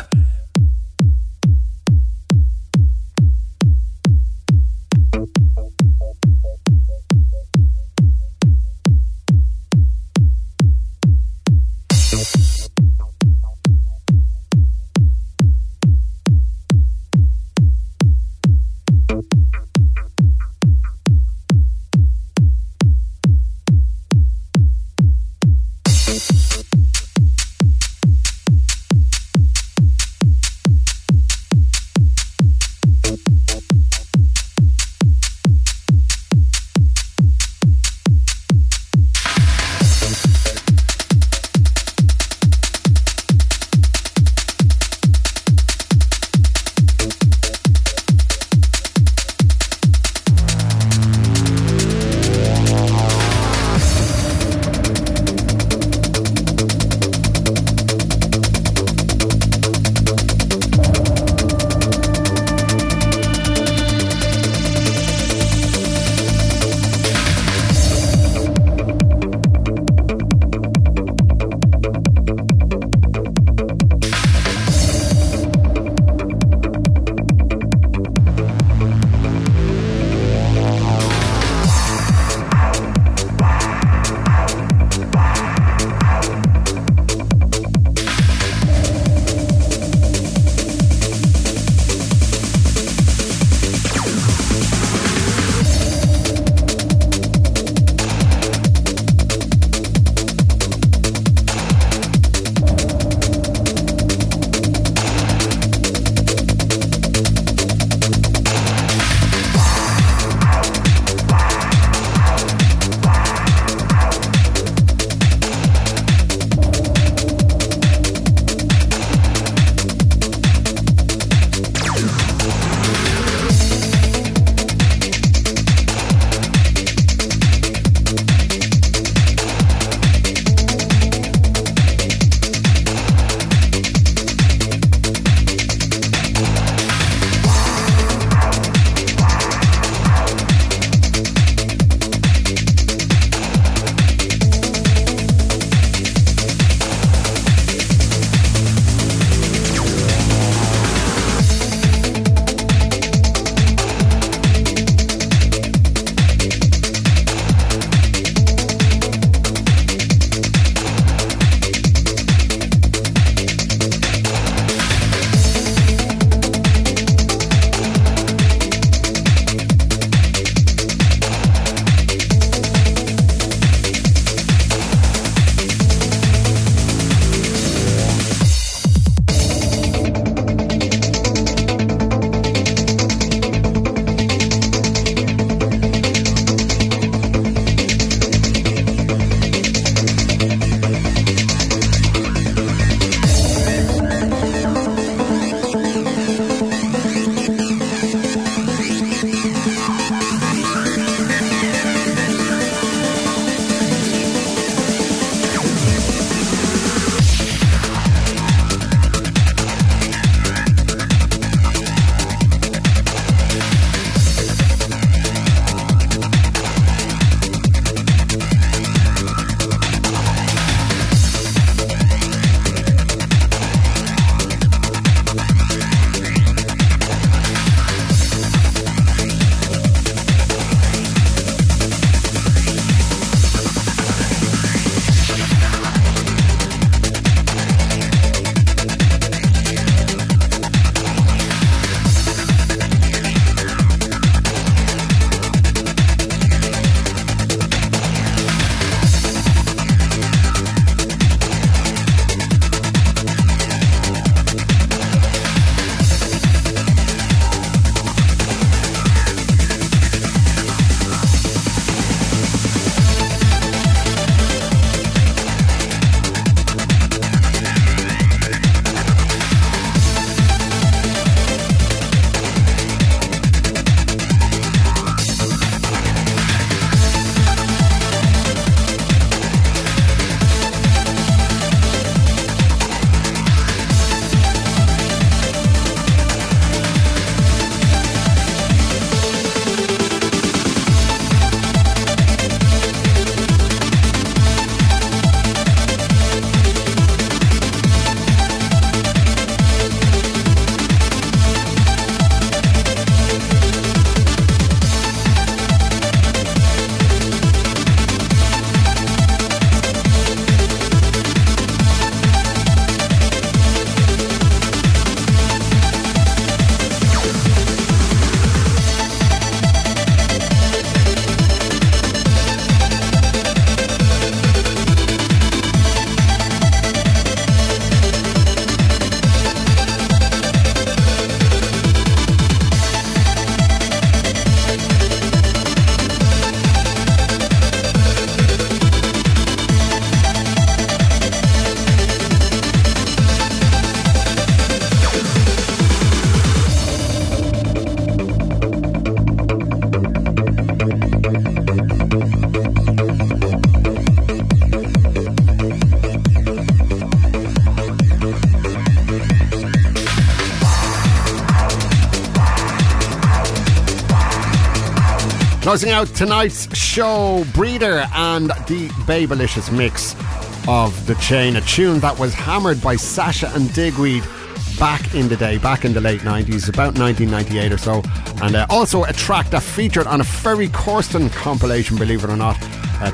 Closing out tonight's show, Breeder and the Babelicious mix of The Chain, a tune that was hammered by Sasha and Digweed back in the day, back in the late 90s, about 1998 or so, and also a track that featured on a Ferry Corsten compilation, believe it or not,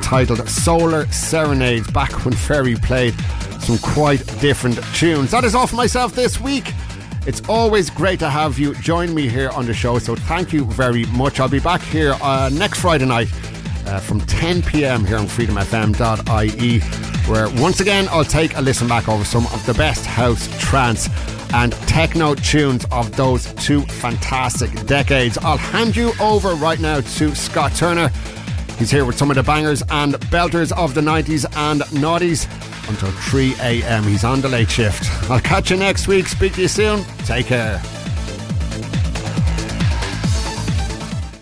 titled Solar Serenades, back when Ferry played some quite different tunes. That is all for myself this week. It's always great to have you join me here on the show, so thank you very much. I'll be back here next Friday night from 10 p.m. here on freedomfm.ie, where once again I'll take a listen back over some of the best house, trance and techno tunes of those two fantastic decades. I'll hand you over right now to Scott Turner. He's here with some of the bangers and belters of the 90s and noughties until 3 a.m. He's on the late shift. I'll catch you next week. Speak to you soon. Take care.